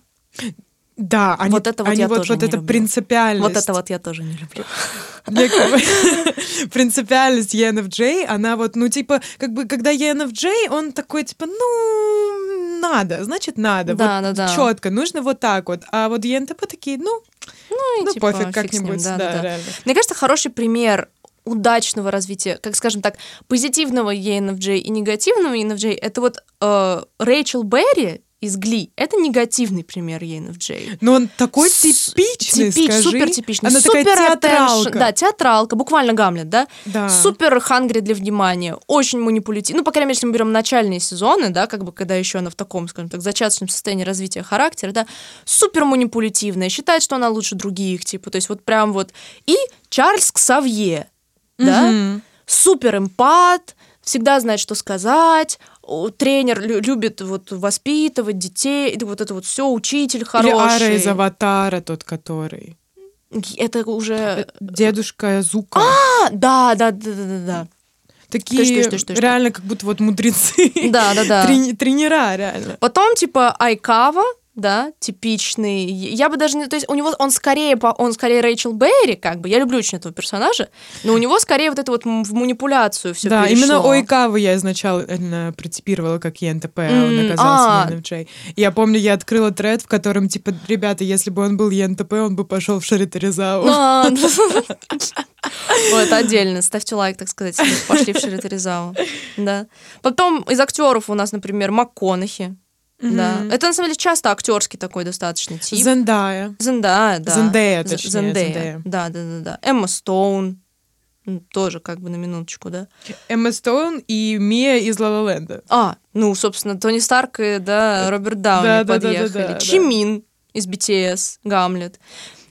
Да, они вот это вот, они вот, вот это принципиальность. Вот это вот я тоже не люблю. Принципиальность и эн эф джей, она вот, ну, типа, как бы, когда и эн эф джей, он такой, типа, ну, надо, значит, надо. Да, вот да, да. Четко, нужно вот так вот. А вот и эн тэ пэ такие, ну, ну, и, ну типа, пофиг, как-нибудь. Да, да, да. Мне кажется, хороший пример удачного развития, как, скажем так, позитивного и эн эф джей и негативного и эн эф джей, это вот э, Рэйчел Берри из «Гли». Это негативный пример ЕНФДЖ. Но он такой типичный, Типич, скажи. Супер типичный. Она супер такая театралка. Attention, да, театралка, буквально Гамлет, да? Да. Супер хангри для внимания, очень манипулятивный. Ну, по крайней мере, если мы берем начальные сезоны, да, как бы, когда еще она в таком, скажем так, зачаточном состоянии развития характера, да, супер манипулятивная, считает, что она лучше других, типа, то есть вот прям вот. И Чарльз Ксавье, mm-hmm. да, супер эмпат, всегда знает, что сказать, тренер любит вот воспитывать детей, вот это вот все, учитель хороший. Или Ара из «Аватара», тот который. Это уже... Дедушка Зука. А, да, да, да, да, да. Такие что, что, что, что, реально что? Как будто вот мудрецы. Да, да, да. Трени- тренера, реально. Потом типа Айкава, да, типичный. Я бы даже не... То есть у него он скорее, он скорее Рэйчел Берри, как бы. Я люблю очень этого персонажа, но у него скорее вот это вот в манипуляцию все да, перешло. Да, именно Ойкаву я изначально протипировала как ЕНТП, mm, он оказался не эн эф джей. Я помню, я открыла тред, в котором, типа, ребята, если бы он был ЕНТП, он бы пошел в Шариторизау. Вот, отдельно. Ставьте лайк, так сказать, если пошли в Шариторизау. Да. Потом из актеров у нас, например, МакКонахи. Mm-hmm. Да. Это, на самом деле, часто актерский такой достаточно тип. Зендая. Зендая, да. Зендея, точнее. Зендея. Да, да, да, да. Эмма Стоун. Тоже как бы на минуточку, да. Эмма Стоун и Мия из «Ла Ла Ленда». А, ну, собственно, Тони Старк и да, Роберт Дауни да, подъехали. Да, да, да, да, Чимин да. из би ти эс, Гамлет.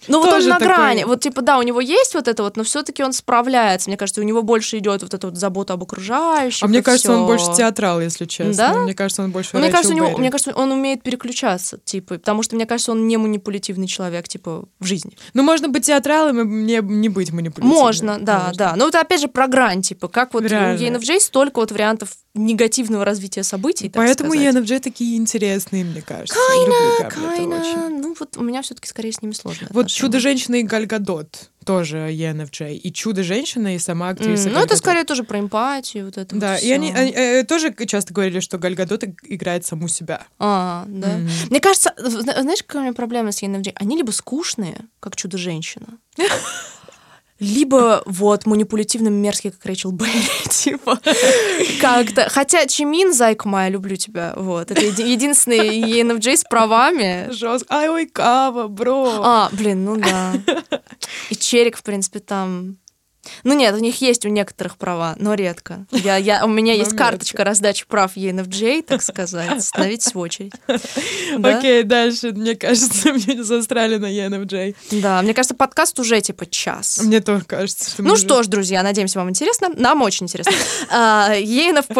Ну вот он на такой... грани. Вот типа да, у него есть вот это вот, но все-таки он справляется. Мне кажется, у него больше идет вот эта вот забота об окружающих. А мне кажется, всё. Он больше театрал, если честно. Да? Мне кажется, он больше. Мне кажется, у него, мне кажется, он умеет переключаться, типа, потому что мне кажется, он не манипулятивный человек, типа в жизни. Ну можно быть театралом и не, не быть манипулятивным. Можно, да, можно. Да. Но это опять же про грань, типа, как вот реально. У ЕНФДЖ столько вот вариантов негативного развития событий. Так поэтому ЕНФДЖ такие интересные, мне кажется. Кайна, кайна. Ну вот у меня все-таки скорее с ними сложно. Вот «Чудо-женщина» и Галь Гадот тоже ЕНФДЖ. И «Чудо-женщина», и сама актриса. Mm, ну, это скорее тоже про эмпатию. Вот это да, вот и все. Они, они э, тоже часто говорили, что Галь Гадот играет саму себя. А, да. Mm. Мне кажется, знаешь, какая у меня проблема с ЕНФДЖ? Они либо скучные, как «Чудо-женщина», либо вот манипулятивно мерзкий, как Рэйчел Берри, типа, как-то. Хотя Чимин, зайка моя, люблю тебя, вот. Это единственный ЕНФДЖ с правами. Жестко. Ай, ой, кава, бро. А, блин, ну да. И Черик, в принципе, там... Ну нет, у них есть у некоторых права, но редко. Я, я, у меня есть карточка раздачи прав ЕНФДЖ, так сказать. Становитесь в очередь. Окей, дальше, мне кажется, меня застряли на ЕНФДЖ. Да, мне кажется, подкаст уже типа час. Мне тоже кажется, что... Ну что ж, друзья, надеемся, вам интересно. Нам очень интересно. ЕНФП.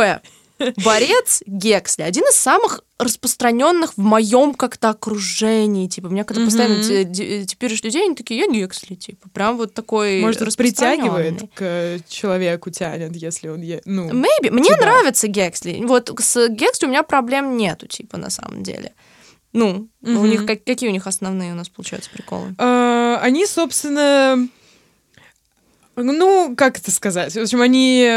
Борец Гэксли. Один из самых распространенных в моем как-то окружении. Типа, меня когда mm-hmm. постоянно типируешь людей, они такие, я Гэксли, типа, прям вот такой. Может, распространённый. Притягивает к человеку, тянет, если он... Е... Ну, Maybe. Мне тебя. Нравится Гэксли. Вот с Гэксли у меня проблем нету, типа, на самом деле. Ну, mm-hmm. у них, как, какие у них основные у нас, получаются, приколы? Uh, они, собственно... Ну, как это сказать? В общем, они,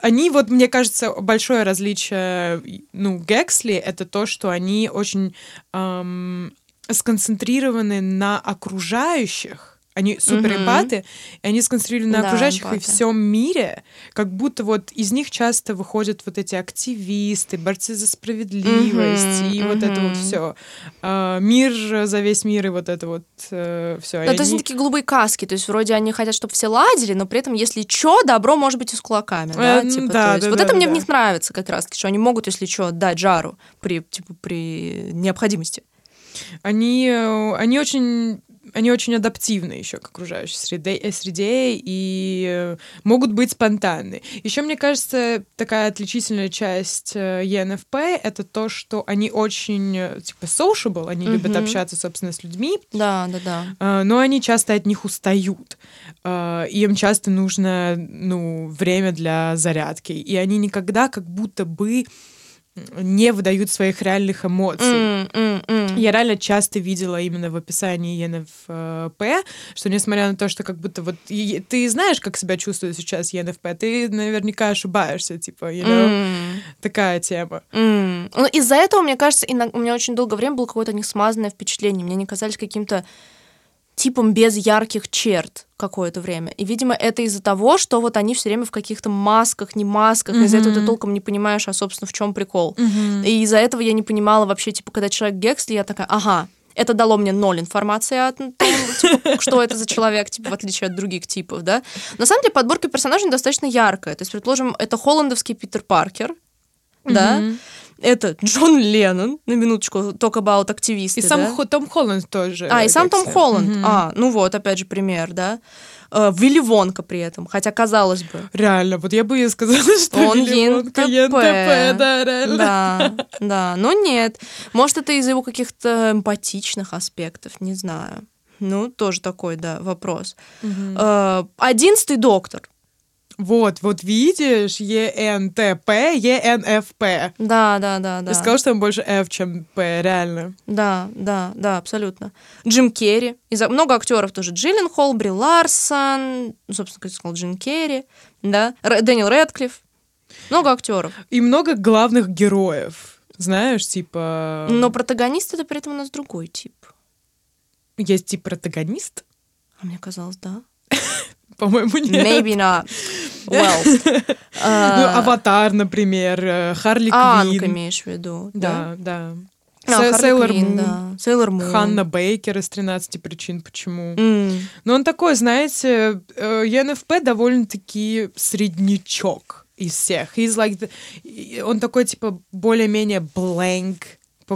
они, вот, мне кажется, большое различие, ну, Гэксли — это то, что они очень эм, сконцентрированы на окружающих. Они суперэмпаты, mm-hmm. и они сконцентрированы на да, окружающих эмпаты. И всем мире, как будто вот из них часто выходят вот эти активисты, борцы за справедливость, mm-hmm, и mm-hmm. вот это вот все. А, мир за весь мир, и вот это вот э, все. Да, они... То есть они такие голубые каски, то есть вроде они хотят, чтобы все ладили, но при этом, если что, добро может быть и с кулаками. Да, э, типа, да, то есть, да, вот да, это да, мне да. в них нравится как раз, что они могут, если что, дать жару при, типа, при необходимости. Они, они очень... Они очень адаптивны еще к окружающей среде, среде и могут быть спонтанны. Еще, мне кажется, такая отличительная часть ЕНФП — это то, что они очень, типа, sociable, они mm-hmm. любят общаться, собственно, с людьми. Да, да, да. Но они часто от них устают. Им часто нужно, ну, время для зарядки. И они никогда как будто бы не выдают своих реальных эмоций. Mm, mm, mm. Я реально часто видела именно в описании ЕНФП, что несмотря на то, что как будто вот ты знаешь, как себя чувствует сейчас ЕНФП, ты наверняка ошибаешься, типа, you know, mm. такая тема. Mm. Ну, из-за этого, мне кажется, у меня очень долгое время было какое-то несмазанное впечатление. Мне они казались каким-то типом без ярких черт какое-то время. И, видимо, это из-за того, что вот они все время в каких-то масках, не масках, mm-hmm. из-за этого ты толком не понимаешь, а, собственно, в чем прикол. Mm-hmm. И из-за этого я не понимала вообще, типа, когда человек Гэксли, я такая, ага, это дало мне ноль информации о том, типа, что это за человек, типа, в отличие от других типов, да. На самом деле, подборка персонажей достаточно яркая. То есть, предположим, это холландовский Питер Паркер, mm-hmm. да, это Джон Леннон, на минуточку, talk about активисты, и сам да? Хо- Том Холланд тоже. А, и сам Том Холланд. Mm-hmm. А, ну вот, опять же, пример, да. Э, Вилли Вонка при этом, хотя, казалось бы. Реально, вот я бы и сказала, что он Вилли Вонка, ЕНТП, да, реально. Да, да, но нет. Может, это из-за его каких-то эмпатичных аспектов, не знаю. Ну, тоже такой, да, вопрос. Mm-hmm. Э, одиннадцатый доктор. Вот, вот видишь, ЕНТП, ЕНФП. Да, да, да. да. Я сказала, что там больше F, чем P, реально. Да, да, да, абсолютно. Джим Керри. Из- много актеров тоже. Джилленхол, Бри Ларсон, собственно, как я сказала, Джим Керри, да. Р- Дэниел Рэдклифф. Много актеров. И много главных героев, знаешь, типа... Но протагонист — это при этом у нас другой тип. Есть тип протагонист? А мне казалось, да. По-моему, нет. Maybe not. Well. Ну, Аватар, например, Харли Квинн. Анка, имеешь в виду. Да, да. Сейлор Мун. Ханна Бейкер из тринадцати причин, почему. Но он такой, знаете, ЕНФП довольно-таки среднячок из всех. Он такой, типа, более-менее blank,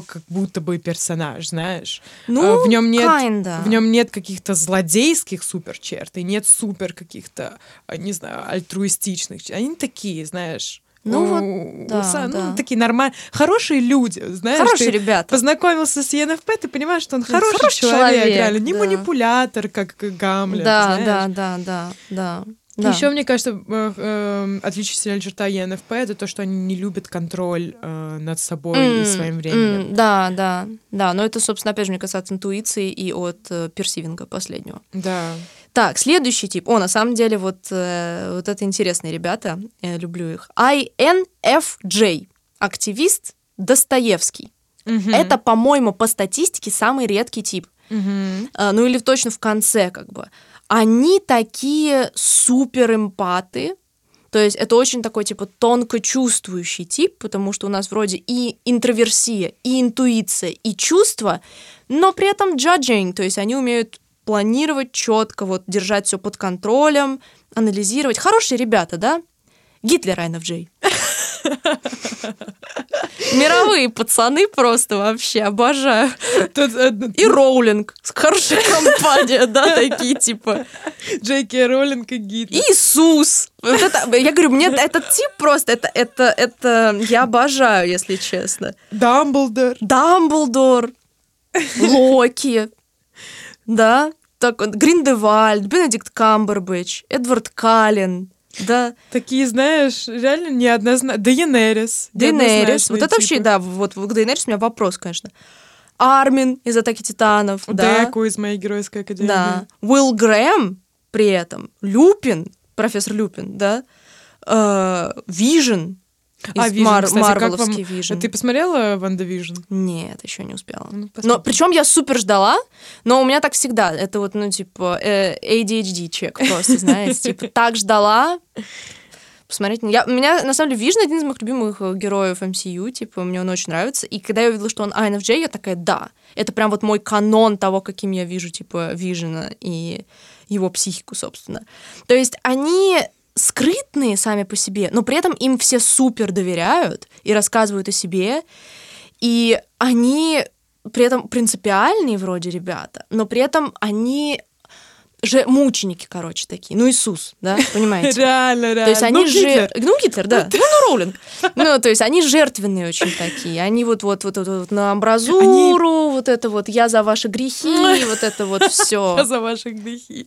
как будто бы персонаж, знаешь. Ну, в нем нет, kinda. В нем нет каких-то злодейских суперчерт, и нет супер каких-то, не знаю, альтруистичных черт. Они такие, знаешь... Ну, у, вот, да, са, да. Ну, такие нормальные, хорошие люди, знаешь. Хорошие ребята. Познакомился с ЕНФП, ты понимаешь, что он хороший, хороший человек, человек, реально, не да. манипулятор, как Гамлет, да, знаешь. Да, да, да, да. Да. Еще, мне кажется, отличительная черта ЕНФП — это то, что они не любят контроль над собой mm, и своим временем. Mm, да, да, да. Но это, собственно, опять же, мне кажется, от интуиции и от персивинга последнего. Да. Так, следующий тип. О, на самом деле, вот, вот это интересные ребята. Я люблю их. ай эн эф джей. Активист Достоевский. Mm-hmm. Это, по-моему, по статистике самый редкий тип. Mm-hmm. Ну или точно в конце, как бы. Они такие суперэмпаты, то есть это очень такой, типа, тонко чувствующий тип, потому что у нас вроде и интроверсия, и интуиция, и чувства, но при этом judging, то есть они умеют планировать четко, вот, держать все под контролем, анализировать. Хорошие ребята, да? Гитлер ай эн эф джей. Мировые пацаны просто вообще, обожаю. И Роулинг. Хорошая компания, да, такие типа. Джеки Роулинг и Гитлер. Иисус! Вот это, я говорю, мне этот тип просто, это, это, это я обожаю, если честно. Дамблдор. Дамблдор. Локи. Да. Так, Гриндевальд, Бенедикт Камбербэтч, Эдвард Каллен. Да. Такие, знаешь, реально неоднозначные. Дейенерис. Дейенерис. Вот это типы. Вообще, да, вот к Дейенерис у меня вопрос, конечно. Армин из «Атаки Титанов». Да. Деку из «Моей геройской академии». Да. Уилл Грэм при этом. Люпин, профессор Люпин, да. Вижн. А, Вижн, Мар- кстати, Марвеловский вам... Вижн. Ты посмотрела «Ванда Вижн»? Нет, еще не успела. Ну, но, причем я супер ждала, но у меня так всегда. Это вот, ну, типа, эй ди эйч ди-чек просто, знаете. Типа, так ждала. Посмотрите. У меня, на самом деле, Вижн один из моих любимых героев эм си ю. Типа, мне он очень нравится. И когда я увидела, что он ай эн эф джей, я такая, да. Это прям вот мой канон того, каким я вижу, типа, Вижна и его психику, собственно. То есть они... скрытные сами по себе, но при этом им все супер доверяют и рассказывают о себе, и они при этом принципиальные вроде ребята, но при этом они же мученики, короче, такие. Ну, Иисус, да, понимаете? Реально, реально. То есть они же... Ну, Гитлер, да. Ну, Роулинг. Ну, то есть они жертвенные очень такие. Они вот вот вот на амбразуру, вот это вот «я за ваши грехи», вот это вот все. «Я за ваши грехи».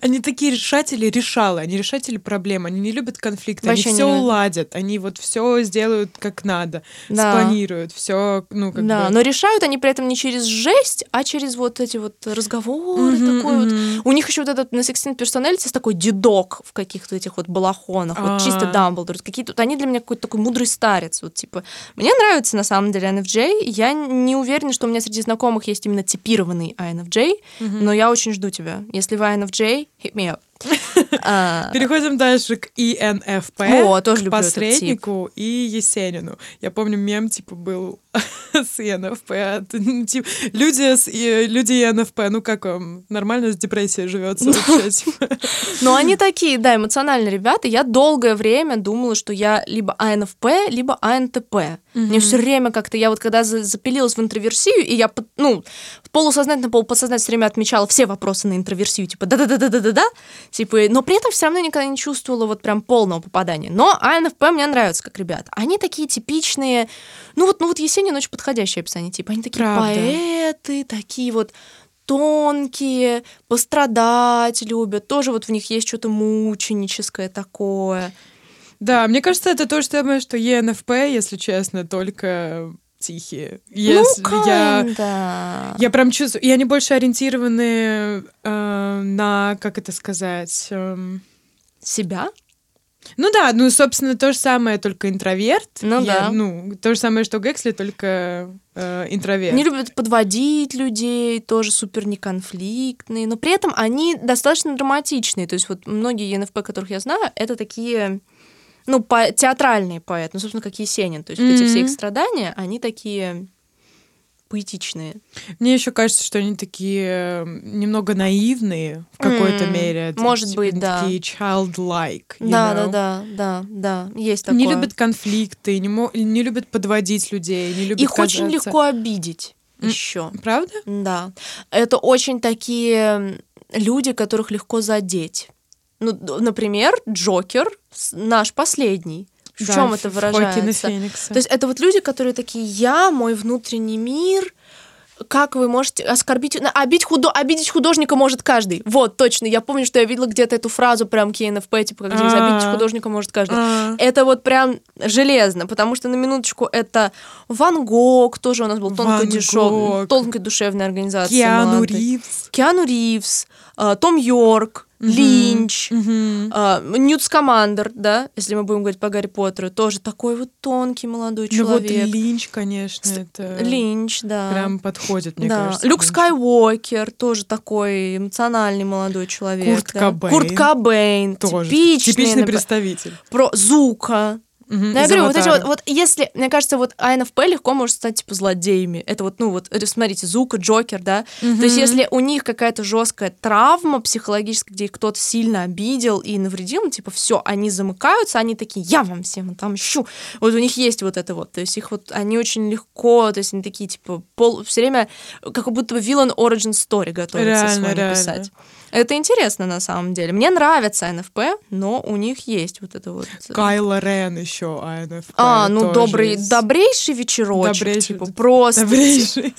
Они такие решатели, решалы. Они решатели проблем. Они не любят конфликты. Они все уладят. Они вот все сделают как надо. Спланируют. Все, ну, как бы... Да, но решают они при этом не через жесть, а через вот эти вот разговоры такой вот... них еще вот этот на шестнадцать personalities такой дедок в каких-то этих вот балахонах, вот чисто Дамблдор. Какие-то вот они для меня какой-то такой мудрый старец. Вот типа мне нравится на самом деле ай эн эф джей. Я не уверена, что у меня среди знакомых есть именно типированный ай эн эф джей, но я очень жду тебя. Если вы ай эн эф джей, hit me up. Переходим дальше к и эн эф пи, к посреднику и Есенину. Я помню, мем типа был с и эн эф пи. Люди и эн эф пи, ну как вам? Нормально с депрессией живется вообще? Ну они такие, да, эмоциональные ребята. Я долгое время думала, что я либо ай эн эф пи, либо ай эн ти пи. Мне все время как-то, я вот когда запилилась в интроверсию, и я, ну, полусознательно, полуподсознательно все время отмечала все вопросы на интроверсию, типа да-да-да-да-да-да, типа, но при этом все равно никогда не чувствовала вот прям полного попадания. Но ай эн эф пи мне нравятся, как ребята. Они такие типичные, ну вот, ну вот Есенин очень подходящее описание, типа, они такие правда. Поэты, такие вот тонкие, пострадать любят, тоже вот в них есть что-то мученическое такое. Да, мне кажется, это то, что я думаю, что и эн эф пи, если честно, только тихие. Если ну, я, я прям чувствую... И они больше ориентированы э, на, как это сказать... Э, себя? Ну да, ну, собственно, то же самое, только интроверт. Ну я, да. Ну, то же самое, что Гэксли, только э, интроверт. Они любят подводить людей, тоже супер неконфликтные, но при этом они достаточно драматичные. То есть вот многие и эн эф пи, которых я знаю, это такие... Ну, по- театральный поэт, ну, собственно, как Есенин. То есть mm-hmm. эти все их страдания, они такие поэтичные. Мне еще кажется, что они такие немного наивные в какой-то mm-hmm. мере. Может типа, быть, да. Такие childlike. Да-да-да, да, да, есть такое. Не любят конфликты, не, мо- не любят подводить людей, не любят их казаться. Очень легко обидеть mm-hmm. еще. Правда? Да. Это очень такие люди, которых легко задеть. Ну, например, Джокер, наш последний. В да, чем это выражается? То есть это вот люди, которые такие, я, мой внутренний мир, как вы можете оскорбить... Обидеть, худо... Обидеть художника может каждый. Вот, точно. Я помню, что я видела где-то эту фразу прям ка эн эф пи, типа, как здесь, обидеть художника может каждый. Это вот прям железно, потому что, на минуточку, это Ван Гог, тоже у нас был тонкой, дешев... тонкой душевной организации. Киану молодой. Ривз. Киану Ривз, э, Том Йорк. Линч, mm-hmm. uh, Ньютс Командер, да, если мы будем говорить по Гарри Поттеру, тоже такой вот тонкий молодой ну человек. Ну вот Линч, конечно, Ст- это... Линч, да. Прям подходит, мне да. кажется. Люк Линч. Скайуокер, тоже такой эмоциональный молодой человек. Курт да. Кобейн. Курт Кобейн. Тоже. Типичный, типичный представитель. Про Зука. Mm-hmm, я говорю, вот эти вот, вот, если, мне кажется, вот ай эн эф пи легко может стать, типа, злодеями. Это вот, ну, вот, смотрите, Зука, Джокер, да? Mm-hmm. То есть если у них какая-то жесткая травма психологическая, где их кто-то сильно обидел и навредил, ну, типа, все, они замыкаются, они такие, я вам всем отомщу. Вот у них есть вот это вот. То есть их вот, они очень легко, то есть они такие, типа, пол, все время как будто бы villain origin story готовятся с вами писать. Это интересно, на самом деле. Мне нравится ай эн эф пи, но у них есть вот это вот... Кайло Рен еще ай эн эф пи. А, ну, добрый, добрейший вечерочек, добрейший, типа, просто... Добрейший.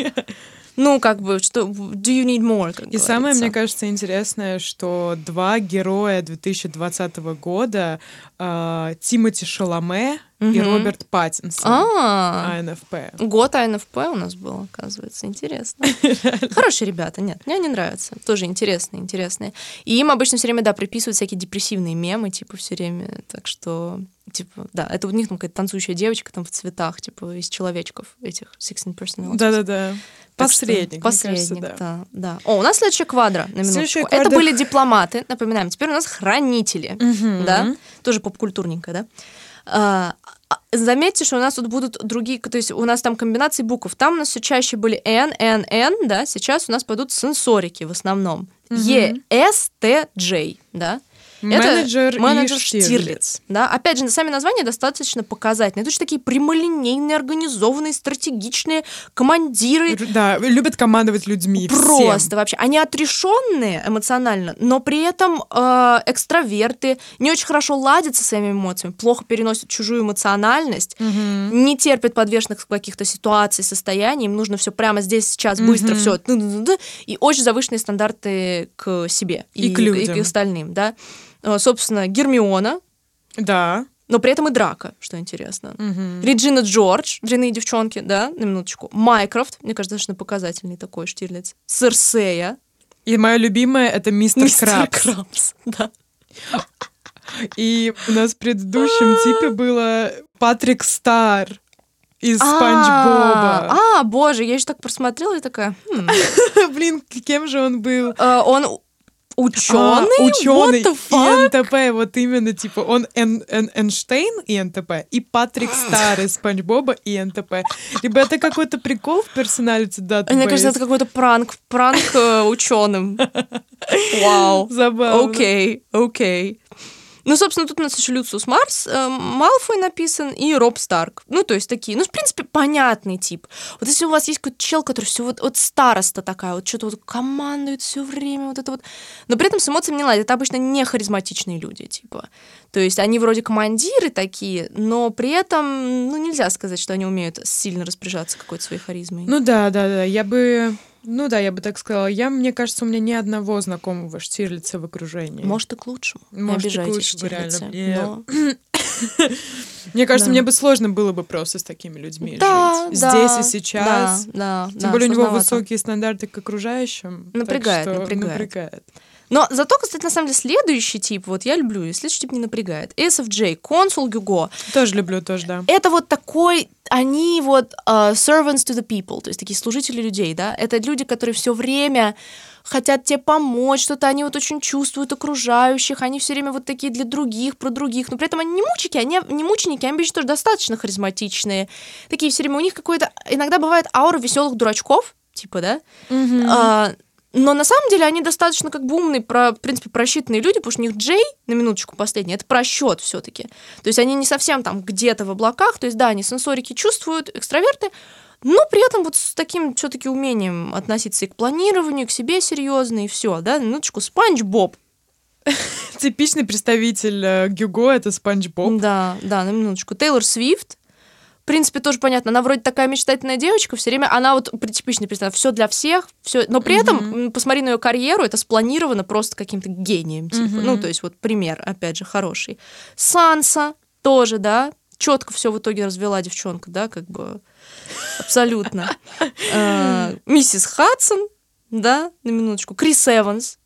Ну, как бы, что... Do you need more, как И говорится. Самое, мне кажется, интересное, что два героя две тысячи двадцатого года, э, Тимоти Шаламе mm-hmm. и Роберт Паттинсон, А-а-а. ай эн эф пи. Год ай эн эф пи у нас был, оказывается. Интересно. Хорошие ребята, нет, мне они нравятся. Тоже интересные, интересные. И им обычно все время, да, приписывают всякие депрессивные мемы, типа, все время. Так что, типа, да, это у них там какая-то танцующая девочка там в цветах, типа, из человечков этих, шестнадцать personalities. Да-да-да. Посредник, Посредник, мне кажется, да. да. О, у нас следующая квадра, на минуточку. Квадра... Это были дипломаты, напоминаем. Теперь у нас хранители, uh-huh. да? Тоже попкультурненькая, да? А, заметьте, что у нас тут будут другие, то есть у нас там комбинации букв. Там у нас все чаще были N, N, N, да? Сейчас у нас пойдут сенсорики в основном. Uh-huh. E, S, T, J, да? Менеджер это менеджер Штирлиц. Штирлиц да? Опять же, сами названия достаточно показательные. Это же такие прямолинейные, организованные, стратегичные командиры. Да, любят командовать людьми. Просто всем. Вообще. Они отрешенные эмоционально, но при этом э, экстраверты, не очень хорошо ладят со своими эмоциями, плохо переносят чужую эмоциональность, угу. не терпят подвешенных каких-то ситуаций, состояний. Им нужно все прямо здесь, сейчас, быстро, угу. все. И очень завышенные стандарты к себе. И, и к людям. И к остальным, да. Собственно, Гермиона. Да. Но при этом и Драко, что интересно. Угу. Реджина Джордж, дрянные девчонки, да, на минуточку. Майкрофт, мне кажется, достаточно показательный такой Штирлиц. Серсея. И моя любимая — это мистер, мистер Крабс. Крабс, да. И у нас в предыдущем типе было Патрик Стар из Спанч Боба. А, боже, я еще так просмотрела и такая... Блин, кем же он был? Он... Ученый? А, ученый и эн тэ пэ, вот именно, типа, он Эн, Эн, Эйнштейн и эн тэ пэ, и Патрик Стар из Спанч Боба и эн тэ пэ. Ребята, какой-то прикол в Personality Database. Мне кажется, это какой-то пранк, пранк ученым. Вау. Забавно. Окей, окей. Ну, собственно, тут у нас еще Люциус Марс, э, Малфой написан, и Роб Старк. Ну, то есть такие, ну, в принципе, понятный тип. Вот если у вас есть какой-то чел, который все вот, вот староста такая, вот что-то вот командует все время, вот это вот. Но при этом с эмоциями не ладит. Это обычно не харизматичные люди, типа. То есть они вроде командиры такие, но при этом, ну, нельзя сказать, что они умеют сильно распоряжаться какой-то своей харизмой. Ну, да, да, да, я бы... Ну да, я бы так сказала. Я, мне кажется, у меня ни одного знакомого Штирлица в окружении. Может, и к лучшему. Может, не обижайте, и к лучшему, Штирлица, реально. Но... Мне кажется, да. мне бы сложно было бы просто с такими людьми да, жить. Да, здесь и сейчас. Да, да, Тем да, более сложновато. У него высокие стандарты к окружающим. Напрягает, так что напрягает. напрягает. Но зато, кстати, на самом деле, следующий тип, вот я люблю, и следующий тип не напрягает. эс эф джей, консул Гюго. Тоже люблю, тоже, да. Это вот такой, они вот uh, servants to the people, то есть такие служители людей, да. Это люди, которые все время хотят тебе помочь, что-то они вот очень чувствуют окружающих, они все время вот такие для других, про других, но при этом они не мученики, они не мученики, они тоже достаточно харизматичные. Такие все время, у них какое-то, иногда бывает аура веселых дурачков, типа, да, mm-hmm. uh, но на самом деле они достаточно как бы умные, про, в принципе, просчитанные люди, потому что у них Джей, на минуточку последний, это просчет все-таки. То есть они не совсем там где-то в облаках, то есть да, они сенсорики чувствуют, экстраверты, но при этом вот с таким все-таки умением относиться и к планированию, и к себе серьезно, и все, да, на минуточку, Спанч Боб. Типичный представитель Гюго — это Спанч Боб. Да, да, на минуточку. Тейлор Свифт. В принципе, тоже понятно, она вроде такая мечтательная девочка, все время она вот типичная, представляет, все для всех, все, но при этом, mm-hmm. посмотри на ее карьеру, это спланировано просто каким-то гением, типа. Mm-hmm. Ну, то есть, вот пример, опять же, хороший. Санса тоже, да, четко все в итоге развела девчонка, да, как бы абсолютно. Миссис Хадсон, да, на минуточку. Крис Эванс.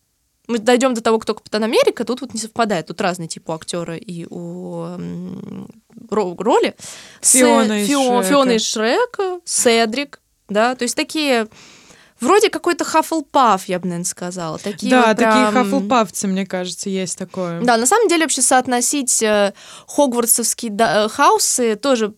Мы дойдем до того, кто Капитан Америка, тут вот не совпадает. Тут разные типы актера и у роли. Фиона, Сэ... из, Фио... Шрека. Фиона из Шрека, Седрик, да, то есть такие... Вроде какой-то хафлпаф, я бы, наверное, сказала. Такие да, вот прям... такие хафлпафцы, мне кажется, есть такое. Да, на самом деле вообще соотносить э, хогвартсовские да, э, хаусы тоже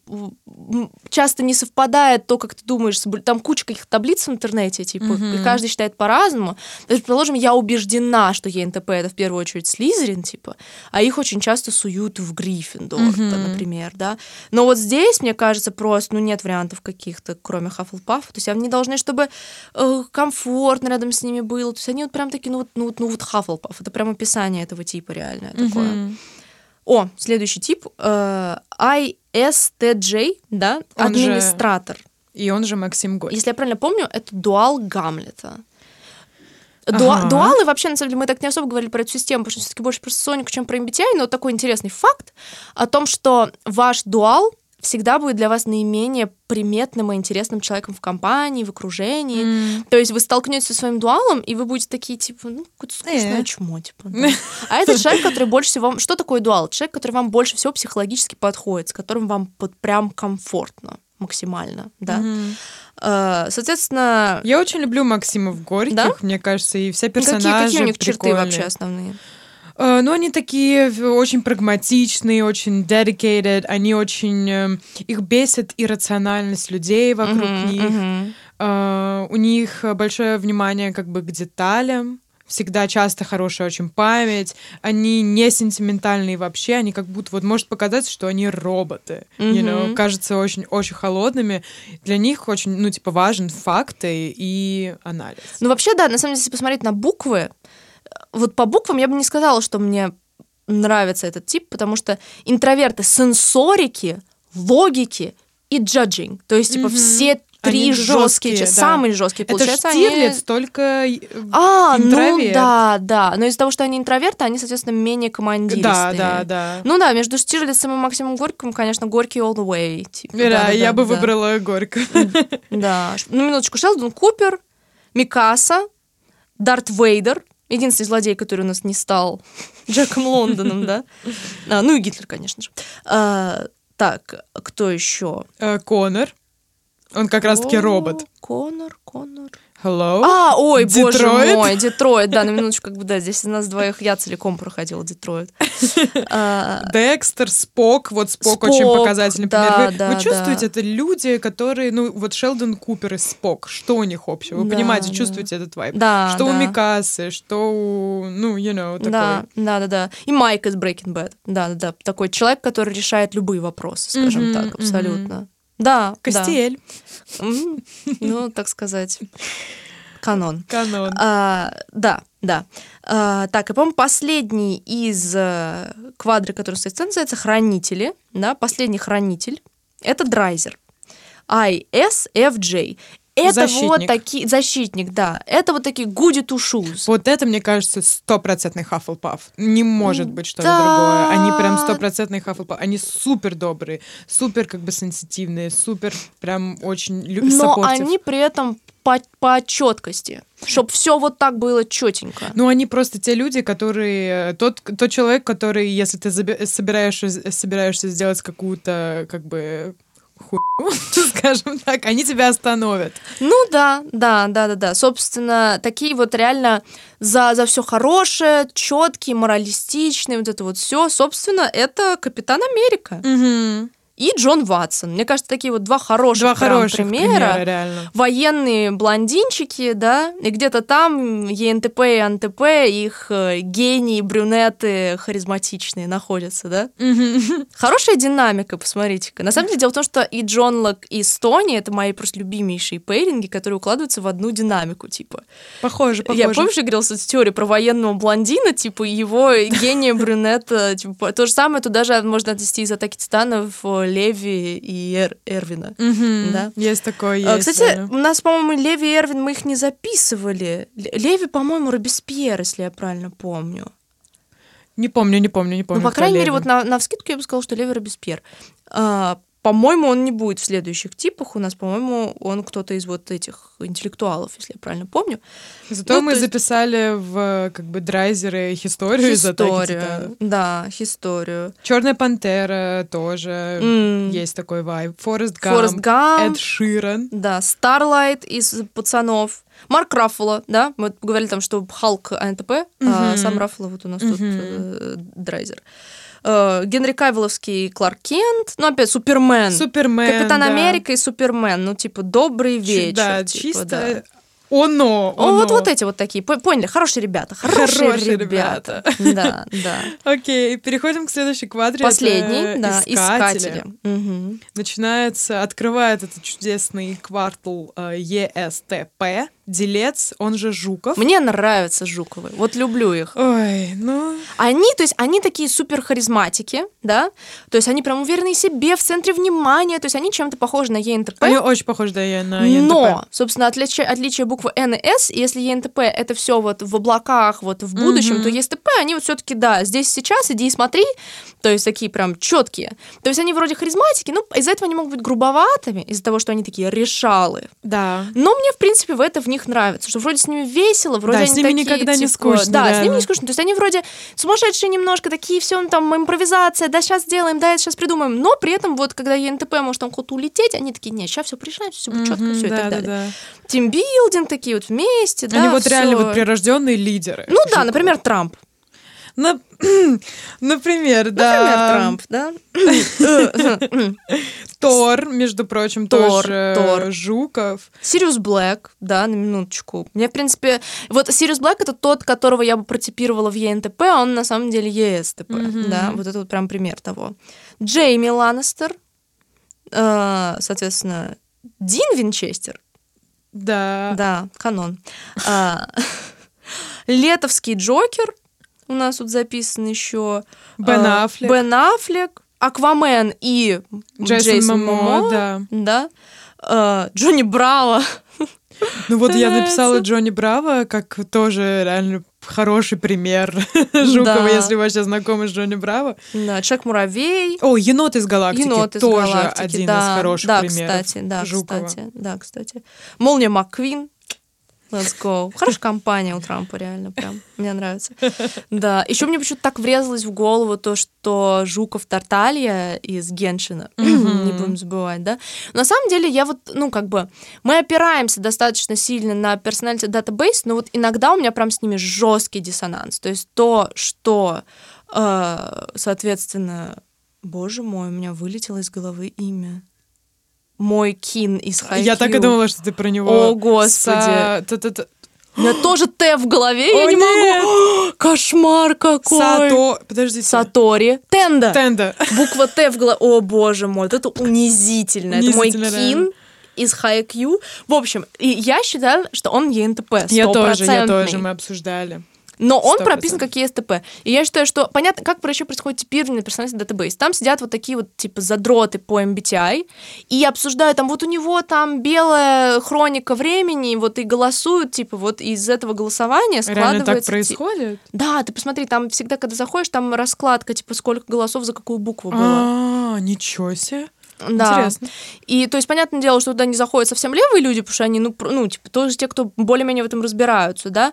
часто не совпадает то, как ты думаешь. Там куча каких-то таблиц в интернете, типа, mm-hmm. каждый считает по-разному. То есть, предположим, я убеждена, что ЕНТП — это в первую очередь Слизерин, типа, а их очень часто суют в Гриффиндор, mm-hmm. например, да. Но вот здесь, мне кажется, просто, ну, нет вариантов каких-то, кроме хафлпафа. То есть они должны, чтобы... Э, комфортно рядом с ними было. То есть они вот прям такие, ну вот, ну, ну вот хафлпаф. Это прям описание этого типа реальное uh-huh. такое. О, следующий тип. Э, ай эс ти джей, да, он администратор. Же... И он же Максим Горький. Если я правильно помню, это дуал Гамлета. Дуа- ага. Дуалы вообще, на самом деле, мы так не особо говорили про эту систему, потому что все-таки больше про соционику, чем про эм би ти ай, но такой интересный факт о том, что ваш дуал всегда будет для вас наименее приметным и интересным человеком в компании, в окружении. Mm. То есть вы столкнетесь со своим дуалом, и вы будете такие, типа, ну, какое-то скучное чмо, типа. Да. А это человек, который больше всего... Что такое дуал? Человек, который вам больше всего психологически подходит, с которым вам под прям комфортно максимально, да. Mm-hmm. Соответственно... Я очень люблю Максимов Горьких, да? Мне кажется, и вся персонажи прикольные. Какие у них черты вообще основные? Ну, они такие очень прагматичные, очень dedicated, они очень... Их бесит иррациональность людей вокруг uh-huh, них. Uh-huh. Uh, у них большое внимание как бы к деталям. Всегда часто хорошая очень память. Они не сентиментальные вообще. Они как будто... Вот может показаться, что они роботы. Uh-huh. You know, кажутся очень-очень холодными. Для них очень, ну, типа, важен факты и анализ. Ну, вообще, да, на самом деле, если посмотреть на буквы, вот по буквам я бы не сказала, что мне нравится этот тип, потому что интроверты — сенсорики, логики и джаджинг. То есть, типа, mm-hmm. все три они жесткие, жесткие да. самые жесткие. Это получается, Штирлиц, они... только а, интроверт. Ну да, да. Но из-за того, что они интроверты, они, соответственно, менее командиристые. Да, да, да. Ну да, между Штирлицем и Максимом Горьким, конечно, Горький all the way. Типа. Да, да, да, я да, бы да. выбрала Горького. Да. Ну, минуточку. Шелдон Купер, Микаса, Дарт Вейдер, единственный злодей, который у нас не стал Джеком Лондоном, да? А, ну и Гитлер, конечно же. А, так, кто еще? Конор. Он как раз-таки робот. Конор, Конор. Hello? А, ой, Детройт? Боже мой, Детройт. Да, на минуточку, как бы, да, здесь из нас двоих я целиком проходила Детройт. Декстер, Спок, вот Спок очень показательный пример. Вы чувствуете, это люди, которые, ну, вот Шелдон Купер и Спок, что у них общего? Вы понимаете, чувствуете этот вайб? Что у Микасы, что у, ну, you know, такое. Да, да, да. И Майк из Breaking Bad. Да, да, да. Такой человек, который решает любые вопросы, скажем так, абсолютно. Да, Кастиэль. Да. Mm, ну, так сказать, канон. Канон. А, да, да. А, так, и, по-моему, последний из квадры, который стоит в центре, называется «Хранители». Да, последний хранитель — это Драйзер. ай эс эф джей. Это защитник. Вот такие... Защитник, да. Это вот такие goody two shoes. Вот это, мне кажется, стопроцентный Хаффлпафф. Не может быть что-то да. другое. Они прям стопроцентный Хаффлпафф. Они супер добрые, супер как бы сенситивные, супер прям очень... Но supportive. Они при этом по, по четкости. Чтоб все вот так было четенько. Ну, они просто те люди, которые... Тот, тот человек, который, если ты заби- собираешься, собираешься сделать какую-то как бы... хуйню, скажем так, они тебя остановят. Ну да, да, да, да, да. Собственно, такие вот реально за, за все хорошее, четкие, моралистичные, вот это вот все. Собственно, это Капитан Америка. Угу. И Джон Ватсон. Мне кажется, такие вот два хороших, два хороших примера. примера военные блондинчики, да, и где-то там ЕНТП и АНТП, их гении, брюнеты харизматичные находятся, да. Mm-hmm. Хорошая динамика, посмотрите-ка. На самом деле, дело в том, что и Джон Лок, и Стони — это мои просто любимейшие пейринги, которые укладываются в одну динамику, типа. Похоже, похоже. Я, помнишь, я говорила, кстати, теорию про военного блондина, типа, его гения брюнета. Типа, то же самое тут даже можно отнести из «Атаки титанов» Леви и Эр, Эрвина. Mm-hmm. Да? Есть такое, есть. Кстати, да. У нас, по-моему, Леви и Эрвин, мы их не записывали. Леви, по-моему, Робеспьер, если я правильно помню. Не помню, не помню, не помню. Ну, по крайней мере, Леви. Вот на, на вскидку я бы сказала, что Леви Робеспьер. А, по-моему, он не будет в следующих типах. У нас, по-моему, он кто-то из вот этих интеллектуалов, если я правильно помню. Зато ну, мы есть... записали в как бы драйзеры историю из «Атаки титанов». Да, историю. «Черная пантера» тоже mm. есть такой вайб. «Форест Гамп», «Эд Ширан». Да, «Старлайт» из «Пацанов». Марк Раффало, да, мы говорили там, что Халк АНТП, mm-hmm. а сам Раффало вот у нас mm-hmm. тут э, драйзер. Генри Кавилловский Кларк Кент, ну, опять, Супермен. Супермен, Капитан да. Америка и Супермен, ну, типа, добрый вечер. Ч- да, типа, чисто да. оно, оно. О, вот, вот эти вот такие, поняли, хорошие ребята, хорошие, хорошие ребята. ребята. Да, да. Окей, переходим к следующей квадре. Последний, да, искатели. искатели. Угу. Начинается, открывает этот чудесный квартал ЕСТП, Делец, он же Жуков. Мне нравятся Жуковы, вот люблю их. Ой, ну... Они, то есть, они такие суперхаризматики, да? То есть, они прям уверены в себе, в центре внимания, то есть, они чем-то похожи на ЕНТП. Они очень похожи, да, на ЕНТП. Но, собственно, отличие, отличие буквы Н и С, если ЕНТП — это все вот в облаках, вот в будущем, угу. то ЕСТП, они вот все-таки, да, здесь сейчас, иди и смотри, то есть, такие прям четкие. То есть, они вроде харизматики, но из-за этого они могут быть грубоватыми, из-за того, что они такие решалы. Да. Но мне, в принципе, в это в них нравится, что вроде с ними весело, вроде да, они с ними такие, никогда типа, не скучно. Да, реально. С ними не скучно. То есть они вроде сумасшедшие немножко, такие все, там, импровизация, да, сейчас сделаем, да, это сейчас придумаем, но при этом вот, когда ЕНТП может там куда-то улететь, они такие, нет, сейчас все пришли, все будет четко, mm-hmm, все да, и так далее. Да, да. Тимбилдинг такие вот вместе, они да, Они вот всё. Реально вот прирожденные лидеры. Ну да, например, Трамп. На... Например, да. Например, Трамп, да? Тор, между прочим, Тор, тоже Тор. Жуков. Сириус Блэк, да, на минуточку. Мне, в принципе... Вот Сириус Блэк — это тот, которого я бы протипировала в ЕНТП, а он на самом деле ЕСТП, mm-hmm. да, вот это вот прям пример того. Джейми Ланнистер, э, соответственно, Дин Винчестер. Да. Да, канон. Летовский Джокер. У нас тут записан еще Бен Аффлек, Бен Аффлек, Аквамен и Джейсон, Джейсон Момо, да. да. Э, Джонни Браво. Ну вот я написала Джонни Браво как тоже реально хороший пример Жукова, да. если вы вообще знакомы с Джонни Браво. Да, Человек-муравей. О, енот из галактики, енот из тоже галактики, один да. из хороших да, примеров кстати, да, Жукова. Кстати, да, кстати. Молния МакКвин. Let's go. Хорошая компания у Трампа, реально, прям. Мне нравится. Да. Еще мне почему-то так врезалось в голову то, что Жуков Тарталья из Геншина. Mm-hmm. Не будем забывать, да? Но на самом деле я вот, ну, как бы, мы опираемся достаточно сильно на Personality Database, но вот иногда у меня прям с ними жесткий диссонанс. То есть то, что, э, соответственно... Боже мой, у меня вылетело из головы имя. Мой Кин из Хайкью. Я так и думала, что ты про него. О, Господи. С... У меня тоже Т в голове, О, я не нет. могу. Кошмар какой. Сато... Подождите. Сатори. Тенда. Тенда. Буква Т в голове. О, боже мой, вот это унизительно. Это мой Кин реально. Из Хайкью. В общем, и я считаю, что он ЕНТП. Я тоже, я тоже, мы обсуждали. Но он сто процентов прописан как ЕСТП. И я считаю, что понятно, как еще происходит типирование Personality Database. Там сидят вот такие вот, типа, задроты по эм би ти ай и обсуждают, там, вот у него там белая хроника времени, вот и голосуют, типа, вот из этого голосования складывается... Реально так происходит? Да, ты посмотри, там всегда, когда заходишь, там раскладка, типа, сколько голосов за какую букву было. А, ничего себе. Да. Интересно. И, то есть, понятное дело, что туда не заходят совсем левые люди, потому что они, ну, ну типа, тоже те, кто более-менее в этом разбираются, да.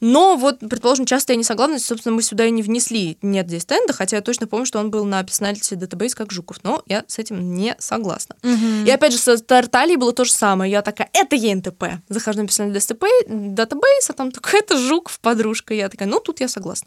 Но вот, предположим, часто я не согласна, собственно, мы сюда и не внесли. Нет здесь Тенда, хотя я точно помню, что он был на Personality Database как Жуков, но я с этим не согласна. Mm-hmm. И опять же, с Тартальей было то же самое. Я такая, это ЕНТП. Захожу на Personality Database, а там такая, это Жуков, подружка. Я такая, ну, тут я согласна.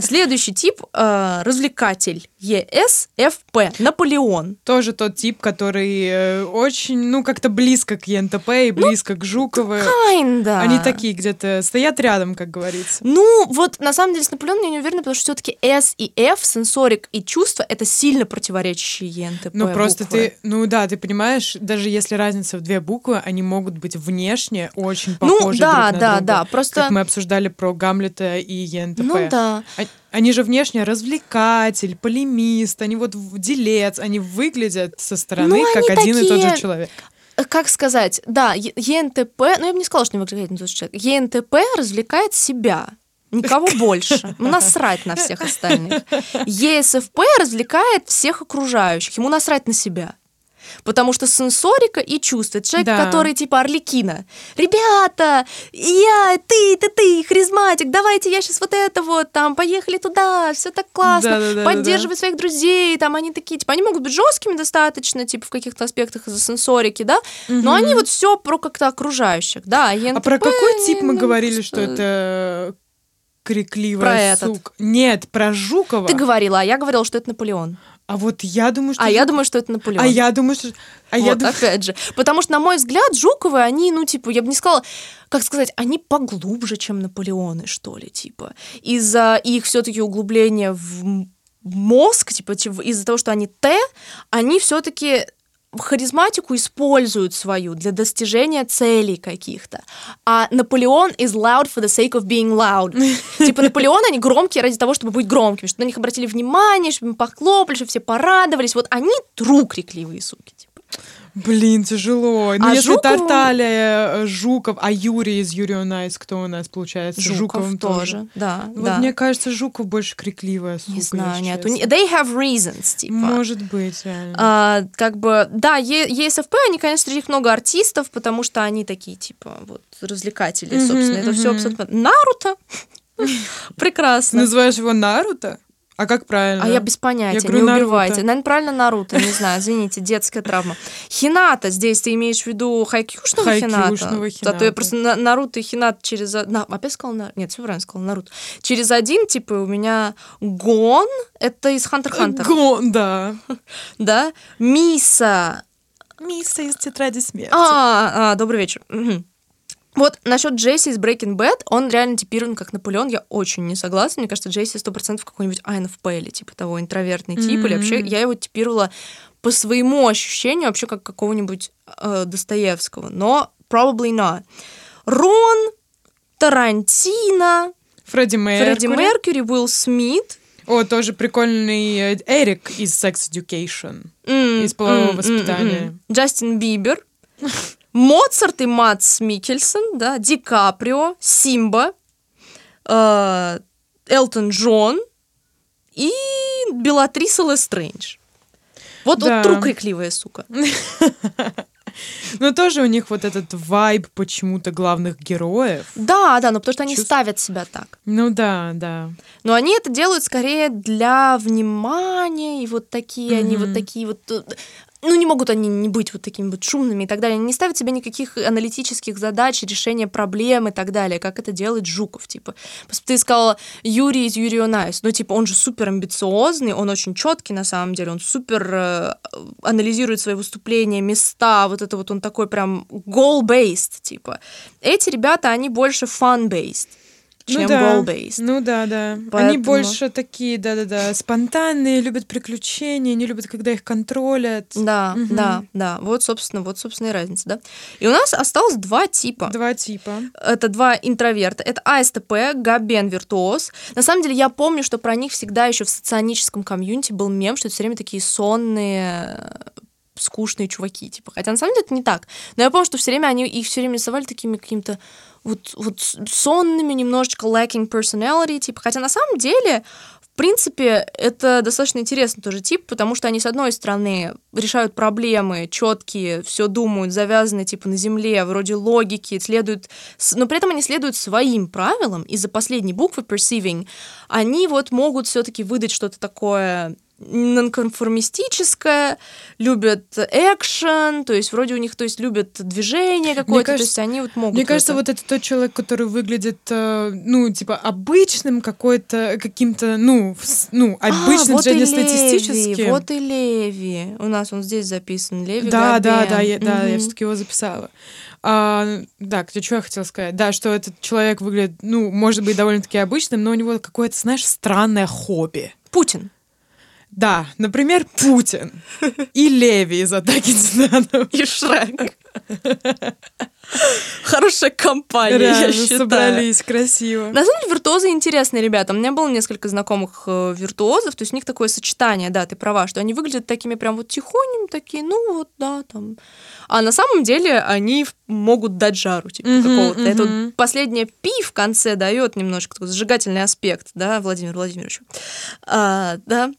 Следующий тип, развлекатель. ЕСФП. Наполеон. Тоже тот тип, который очень, ну, как-то близко к ЕНТП и близко к Жукову. Они такие где-то стоят рядом, как говорится. Ну, вот на самом деле с Наполеоном я не уверена, потому что все-таки S и F, сенсорик и чувство, это сильно противоречащие ЕНТП. Ну, просто буквы. Ты, ну да, ты понимаешь, даже если разница в две буквы, они могут быть внешне очень похожи, ну, да, друг на да, друга. Да, просто... Как мы обсуждали про Гамлета и ЕНТП. Ну да. Они же внешне развлекатель, полемист, они вот делец, они выглядят со стороны, ну, как один такие... и тот же человек. Как сказать, да, ЕНТП, ну я бы не сказала, что не выглядит на тот человек, ЕНТП развлекает себя, никого больше, насрать на всех остальных. ЕСФП развлекает всех окружающих, ему насрать на себя. Потому что сенсорика и чувствует человек, да. Который типа Арлекино. Ребята, я, ты, ты, ты, харизматик, давайте я сейчас вот это вот, там, поехали туда, все так классно, да, да, поддерживай да, да. своих друзей, там, они такие, типа, они могут быть жесткими достаточно, типа, в каких-то аспектах из-за сенсорики, да, угу. Но они вот все про как-то окружающих, да. ЕНТП, а про какой тип мы ну, говорили, просто... что это... Крикливая сука. Нет, про Жукова. Ты говорила, а я говорила, что это Наполеон. А вот я думаю, что... А Жук... я думаю, что это Наполеон. А я думаю, что... А вот, я дум... опять же. Потому что, на мой взгляд, Жуковы, они, ну, типа, я бы не сказала... Как сказать, они поглубже, чем Наполеоны, что ли, типа. Из-за их все-таки углубления в мозг, типа, из-за того, что они Т, они все-таки... харизматику используют свою для достижения целей каких-то. А Наполеон is loud for the sake of being loud. Типа Наполеон, они громкие ради того, чтобы быть громкими, чтобы на них обратили внимание, чтобы им похлопали, чтобы все порадовались. Вот они true крикливые суки. Типа. Блин, тяжело. Ну, а если Жуков... Тарталья, Жуков, а Юрий из Юрия Найс, кто у нас получается? Жуков, Жуков тоже. тоже. Да, вот да. Мне кажется, Жуков больше крикливая. Сука, не знаю, нет. У... They have reasons, типа. Может быть, реально. А, как бы, да, ЕСФП, они, конечно, среди них много артистов, потому что они такие, типа, вот, развлекатели, mm-hmm, собственно. Mm-hmm. Это все абсолютно... Наруто! Прекрасно. Называешь его Наруто? А как правильно? А я без понятия, я говорю, не Наруто. Убивайте. Наверное, правильно Наруто, не знаю, извините, детская травма. Хината здесь, ты имеешь в виду хайкюшного Хината? Хайкюшного Хината. А то я просто Наруто и Хината через... На... Опять сказала Наруто? Нет, все правильно сказала Наруто. Через один, типа, у меня Гон, это из Хантер Хантер. Гон, да. Да? Миса. Миса из Тетради Смерти. А, добрый вечер. Вот насчет Джесси из Breaking Bad, он реально типирован как Наполеон, я очень не согласна. Мне кажется, Джесси сто процентов какой-нибудь ай эн эф пи или типа того, интровертный тип, mm-hmm. Или вообще я его типировала по своему ощущению вообще как какого-нибудь э, Достоевского, но probably not. Рон, Тарантино, Фредди Меркьюри, Фредди Меркьюри, Уилл Смит. О, тоже прикольный Эрик из Sex Education, mm-hmm. Из полового mm-hmm. воспитания. Mm-hmm. Джастин Бибер. Моцарт и Мадс Миккельсон, да, Ди Каприо, Симба, э, Элтон Джон и Белатриса Лестрейндж. Вот, да. Вот тру крикливая сука. Но тоже у них вот этот вайб почему-то главных героев. Да, да, но потому что они ставят себя так. Ну да, да. Но они это делают скорее для внимания, и вот такие, они вот такие вот... Ну, не могут они не быть вот такими вот шумными и так далее. Они не ставят себе никаких аналитических задач, решения проблем и так далее, как это делает Жуков, типа. Ты сказала Юрий из Юрия Найс. Ну, типа, он же супер амбициозный, он очень четкий на самом деле, он супер э, анализирует свои выступления, места, вот это вот он такой прям goal-based, типа. Эти ребята, они больше fun-based, чем ну да, goal-based. Ну да, да. Поэтому... Они больше такие, да-да-да, спонтанные, любят приключения, не любят, когда их контролят. Да, угу. да, да. Вот, собственно, вот, собственно, и разница, да. И у нас осталось два типа. Два типа. Это два интроверта. Это АСТП, Габен, Виртуоз. На самом деле, я помню, что про них всегда еще в соционическом комьюнити был мем, что это все время такие сонные... скучные чуваки, типа. Хотя на самом деле это не так. Но я помню, что все время они их все время рисовали такими какими-то вот, вот сонными, немножечко lacking personality, типа. Хотя на самом деле, в принципе, это достаточно интересный тоже тип, потому что они, с одной стороны, решают проблемы четкие, все думают, завязаны, типа, на земле, вроде логики, следуют... Но при этом они следуют своим правилам, и за последней буквы perceiving они вот могут все-таки выдать что-то такое... нонконформистическое, любят экшен, то есть вроде у них, то есть любят движение какое-то, кажется, то есть они вот могут... Мне кажется, это... вот это тот человек, который выглядит, ну, типа, обычным какой-то, каким-то, ну, ну обычным, а, вот среднестатистическим. Вот и Леви. У нас он здесь записан, Леви да, Габен. Да, да, я, да, mm-hmm. я все-таки его записала. А, да, что я хотела сказать? Да, что этот человек выглядит, ну, может быть, довольно-таки обычным, но у него какое-то, знаешь, странное хобби. Путин. Да, например, Путин и Леви из «Атаки титанов». И Шрек. Хорошая компания, реально, я считаю. Собрались красиво. На самом деле, виртуозы интересные ребята. У меня было несколько знакомых виртуозов, то есть у них такое сочетание, да, ты права, что они выглядят такими прям вот тихонькими, такие, ну вот, да, там. А на самом деле они могут дать жару, типа, mm-hmm, какого-то. Mm-hmm. Это вот последнее «пи» в конце дает немножко такой зажигательный аспект, да, Владимир Владимирович. А, да.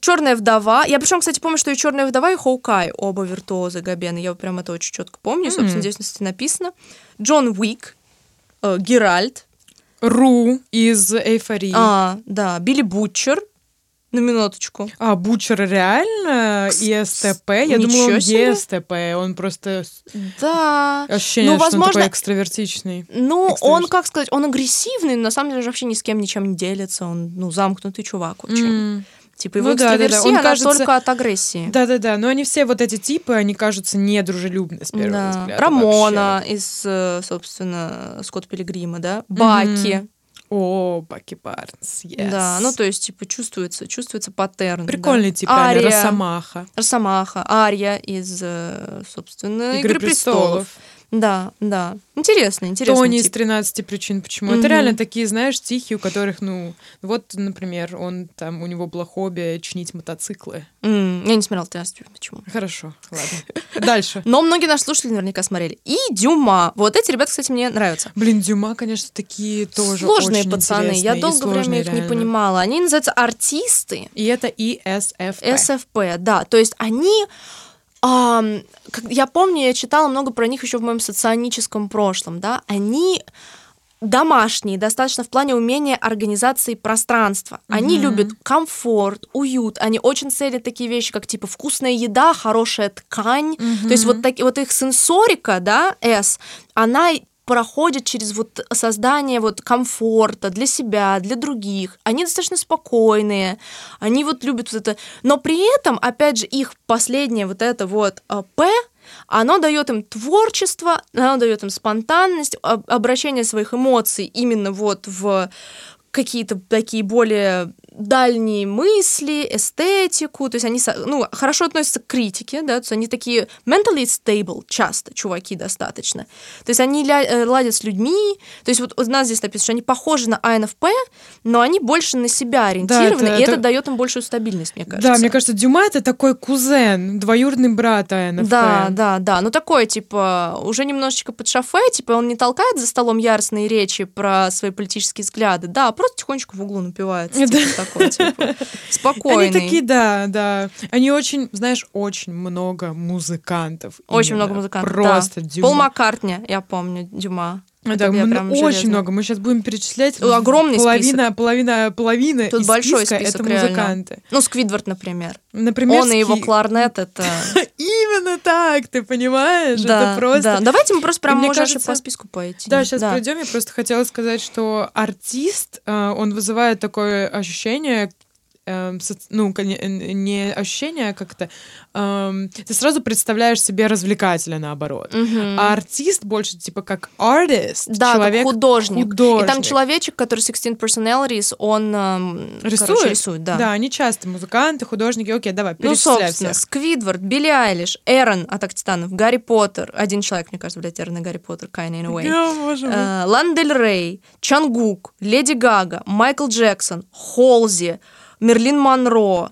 «Черная вдова». Я причем, кстати, помню, что и «Черная вдова», и «Хоукай» оба виртуозы Габена. Я прям это очень четко помню, mm-hmm. собственно, здесь написано. Джон Уик, э, Геральт. Ру из «Эйфории». А, да, Билли Бутчер. На минуточку. А, Бутчер реально ИСТП? Я думала, он ЕСТП. Он просто... Да. Ощущение, ну, возможно, что он такой экстравертичный. Ну, он, как сказать, он агрессивный, но на самом деле вообще ни с кем ничем не делится. Он, ну, замкнутый чувак очень. Mm. Типа его ну, экстраверсия, да, да, да. Он она кажется... только от агрессии. Да-да-да, но они все вот эти типы, они кажутся недружелюбны с первого да. взгляда. Рамона вообще. Из, собственно, Скотт Пилигрима, да? Баки. Mm-hmm. О, Баки Барнс, yes. Да, ну то есть, типа, чувствуется, чувствуется паттерн. Прикольный да. тип, Ария. Росомаха. Росомаха, Ария из, собственно, «Игры, Игры престолов». престолов. Да, да. Интересно, интересно. Тони из тринадцати причин, почему. Mm-hmm. Это реально такие, знаешь, тихие, у которых, ну... Вот, например, он там, у него было хобби чинить мотоциклы. Mm, я не смотрела тринадцать причин, почему. Хорошо, ладно. Дальше. Но многие наши слушатели наверняка смотрели. И Дюма. Вот эти ребята, кстати, мне нравятся. Блин, Дюма, конечно, такие тоже сложные пацаны. Я долгое время их не понимала. Они называются артисты. И это И Эс Эф Пи. Эс Эф Пи, да. То есть они... А, как, я помню, я читала много про них еще в моем соционическом прошлом, да, они домашние, достаточно в плане умения организации пространства. Они mm-hmm. любят комфорт, уют, они очень ценят такие вещи, как типа вкусная еда, хорошая ткань, mm-hmm. то есть вот, так, вот их сенсорика, да, S, она... проходят через вот создание вот комфорта для себя, для других. Они достаточно спокойные, они вот любят вот это. Но при этом, опять же, их последнее вот это вот «П», оно дает им творчество, оно дает им спонтанность, обращение своих эмоций именно вот в какие-то такие более дальние мысли, эстетику, то есть они, ну, хорошо относятся к критике, да, то есть они такие mentally stable часто, чуваки, достаточно. То есть они ля- ладят с людьми, то есть вот у нас здесь написано, что они похожи на ай эн эф пи, но они больше на себя ориентированы, да, это, и это... это дает им большую стабильность, мне кажется. Да, мне кажется, Дюма — это такой кузен, двоюродный брат ай эн эф пи. Да, да, да, ну такой, типа, уже немножечко под шофе, типа, он не толкает за столом яростные речи про свои политические взгляды, да, просто тихонечко в углу напивается, типа, такой, типа, спокойный. Они такие, да, да. Они очень, знаешь, очень много музыкантов. Очень именно. много музыкантов, Просто да. Дюма. Пол Маккартни, я помню, Дюма. Да, м- очень железно. много. Мы сейчас будем перечислять. Огромный половина, список. Половина, половина Тут из большой списка список, это реально. музыканты. Ну, Сквидвард, например. например. Он ски... и его кларнет, это... Именно так, ты понимаешь? Да, это просто... да. Давайте мы просто прям можем по списку пойти. Да, сейчас да. пройдем. Я просто хотела сказать, что артист, он вызывает такое ощущение... ну, не ощущение, а как-то... Эм, ты сразу представляешь себе развлекателя, наоборот. Mm-hmm. А артист больше, типа, как артист, да, человек... Да, художник. художник. И там человечек, который шестнадцать personalities, он... Эм, рисует? Короче, рисует, да. Да, они часто музыканты, художники. Окей, давай, перечисляй всех. Ну, собственно, всех. Сквидвард, Билли Айлиш, Эрон, Атак Титанов, Гарри Поттер. Один человек, мне кажется, блядь, Эрон и Гарри Поттер, kind of in a way. Да, может быть. Э, Лана Дель Рей, Чангук, Леди Гага, Майкл Джексон, Холзи, Мерлин Монро,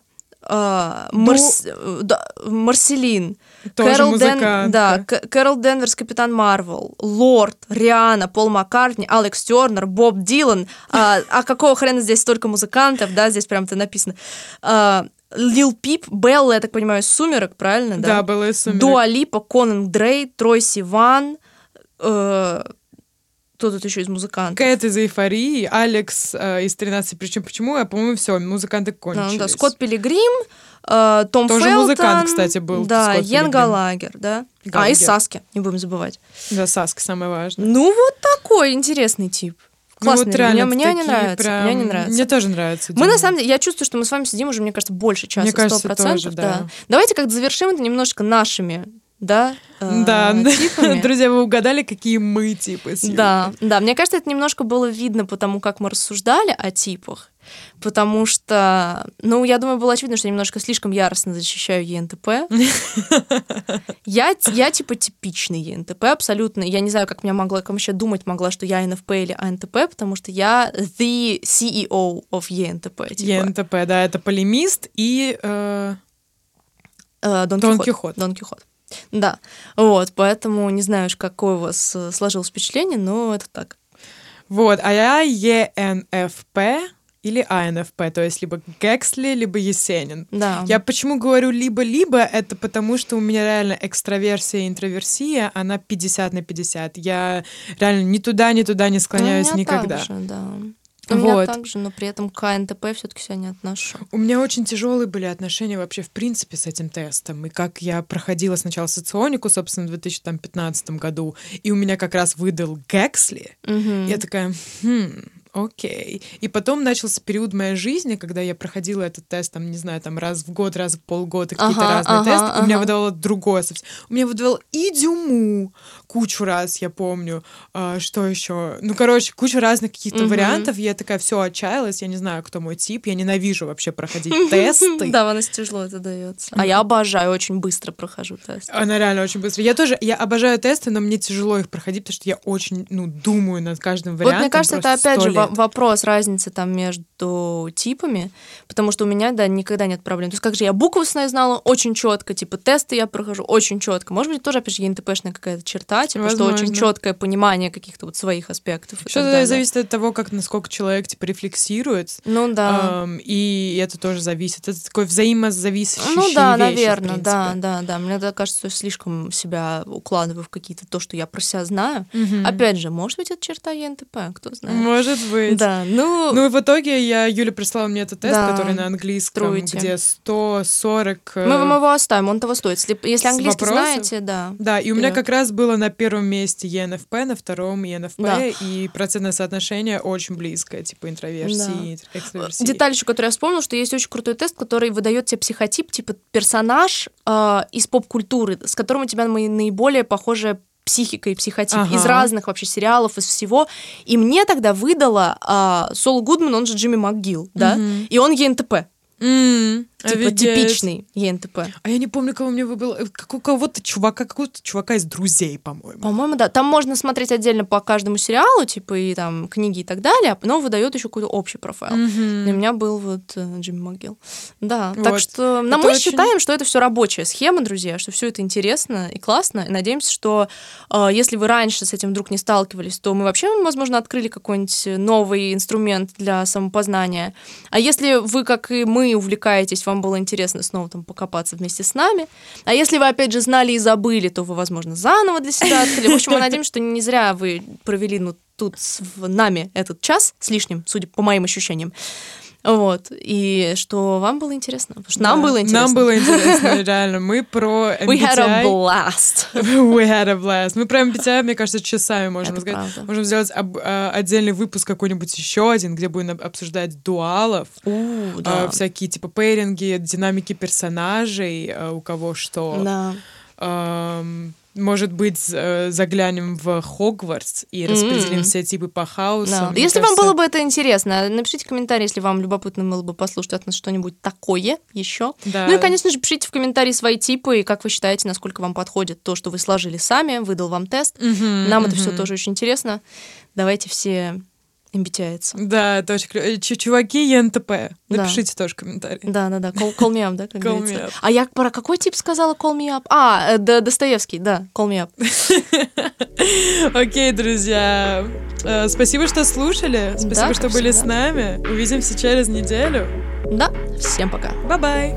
э, Марс... ну, да, Марселин, Кэрол, Ден... да, Кэрол Денверс, Капитан Марвел, Лорд, Риана, Пол Маккартни, Алекс Тернер, Боб Дилан. Э, а какого хрена здесь столько музыкантов, да, здесь прям это написано. Э, Лил Пип, Белла, я так понимаю, из «Сумерок», правильно? Да, да, Белла из «Сумерок». Дуа Липа, Конан Грей, Трой Сиван, э, кто тут еще из музыкантов? Кэт из «Эйфории», Алекс э, из тринадцати причин почему, я, по-моему, все, музыканты кончились. Да, да. Скотт Пилигрим, э, Том Тоже Фелтон. Тоже музыкант, кстати, был. Да, Скотт Йен Пилигрим. Галагер, да. Галагер. А, и Саски, не будем забывать. Да, Саски, самое важное. Ну, вот такой интересный тип. Классный, ну, вот мне, мне не нравится, прям... мне не нравится. Мне тоже нравится. Дима. Мы на самом деле, я чувствую, что мы с вами сидим уже, мне кажется, больше часа, сто процентов. Да. Да. Давайте как-то завершим это немножко нашими Да, э, да. типами. Друзья, вы угадали, какие мы типы с Юлей. Да, да, мне кажется, это немножко было видно по тому, как мы рассуждали о типах, потому что, ну, я думаю, было очевидно, что я немножко слишком яростно защищаю Е Н Т П. Я, я типа типичный Е Н Т П, абсолютно. Я не знаю, как меня могла, как вообще думать могла, что я Н Ф П или А Н Т П, потому что я the Си И О of Е Н Т П. Типа. Е Н Т П, да, это полемист и... Э... Э, Дон, Дон Кихот. Кихот. Дон Кихот. Да, вот, поэтому не знаю уж, какое у вас сложилось впечатление, но это так. Вот, а я Е Н Ф П или А Н Ф П, то есть либо Гэксли, либо Есенин. Да. Я почему говорю либо-либо, это потому, что у меня реально экстраверсия и интроверсия, она пятьдесят на пятьдесят. Я реально ни туда, ни туда не склоняюсь ну, никогда. Также, да. У вот. меня также, но при этом к А Н Т П все-таки себя не отношу. У меня очень тяжелые были отношения вообще в принципе с этим тестом. И как я проходила сначала соционику, собственно, в две тысячи пятнадцатом году, и у меня как раз выдал Гэксли. Угу. Я такая, хм, окей. И потом начался период моей жизни, когда я проходила этот тест, там, не знаю, там раз в год, раз в полгода, какие-то ага, разные ага, тесты. Ага. У меня выдавало другое совсем. У меня выдавало и Дюму кучу раз, я помню. А, что еще? Ну, короче, кучу разных каких-то угу. вариантов. Я такая, все, отчаялась, я не знаю, кто мой тип, я ненавижу вообще проходить тесты. Да, Ванессе тяжело это дается. А я обожаю, очень быстро прохожу тесты. Она реально очень быстро. Я тоже, я обожаю тесты, но мне тяжело их проходить, потому что я очень, ну, думаю над каждым вариантом. Вот, мне кажется, это опять же вопрос разницы там между типами, потому что у меня, да, никогда нет проблем. То есть как же я буквы знала очень четко, типа тесты я прохожу очень четко. Может быть, тоже, опять же, Е Н Т П-шная какая-то черта, типа, возможно, что очень четкое понимание каких-то вот своих аспектов. Что-то зависит от того, как, насколько человек, типа, рефлексирует. Ну да. Эм, и это тоже зависит. Это такой взаимозависящие вещи. Ну да, вещи, наверное, да, да, да. Мне да, кажется, что я слишком себя укладываю в какие-то то, что я про себя знаю. Угу. Опять же, может быть, это черта Е Н Т П, кто знает. Может быть. Да, ну... ну и в итоге я, Юля прислала мне этот тест, да, который на английском, Truity. Где сто сорок... Мы вам его оставим, он того стоит. Если, если английский вопросов, знаете, да. Да, и у меня как раз было на первом месте Е Н Ф П, на втором Е Н Ф П, да. И процентное соотношение очень близкое, типа интроверсии, да. Экстраверсии. Деталь еще, которую я вспомнила, что есть очень крутой тест, который выдает тебе психотип, типа персонаж э, из поп-культуры, с которым у тебя наиболее похожая психика и психотип, ага. Из разных вообще сериалов, из всего. И мне тогда выдала а, Сол Гудман, он же Джимми МакГилл, да, угу. И он Е Н Т П. Mm, типа ведь... типичный ЕНТП. А я не помню, кого мне выбрал. У кого-то чувака, какого-то чувака из «Друзей», по-моему. По-моему, да. Там можно смотреть отдельно по каждому сериалу, типа, и там книги и так далее, но выдает еще какой-то общий профайл. Mm-hmm. Для меня был вот э, Джимми Могил. Да, вот. Так что но мы очень... считаем, что это все рабочая схема, друзья, что все это интересно и классно. И надеемся, что э, если вы раньше с этим вдруг не сталкивались, то мы вообще, возможно, открыли какой-нибудь новый инструмент для самопознания. А если вы, как и мы, увлекаетесь, вам было интересно снова там покопаться вместе с нами. А если вы, опять же, знали и забыли, то вы, возможно, заново для себя открыли. В общем, мы надеемся, что не зря вы провели ну, тут с нами этот час с лишним, судя по моим ощущениям. Вот. И что вам было интересно. Потому что да, нам было интересно. Нам было интересно, реально. Мы про эм би ти ай... We had a blast. We had a blast. Мы про эм би ти ай, мне кажется, часами можем сказать. Правда. Можем сделать об, а, отдельный выпуск какой-нибудь еще один, где будем обсуждать дуалов, У, да. а, всякие типа пейринги, динамики персонажей, а, у кого что. Да. А, может быть, заглянем в Хогвартс и распределим mm-hmm. все типы по хаосу. Да. Если кажется... вам было бы это интересно, напишите комментарий, если вам любопытно было бы послушать от нас что-нибудь такое еще. Да. Ну и, конечно же, пишите в комментарии свои типы и как вы считаете, насколько вам подходит то, что вы сложили сами, выдал вам тест. Mm-hmm, Нам mm-hmm. это все тоже очень интересно. Давайте все... эм би ти ай-ятся. Да, точно. Чуваки ЕНТП. Напишите да. тоже комментарий. Да-да-да. Call, call me up, да, как call говорится. А я про какой тип сказала call me up? А, Д- Достоевский, да, call me up. Окей, друзья. Э, спасибо, что слушали. Спасибо, да, что были всегда. С нами. Увидимся через неделю. Да, всем пока. Бай-бай.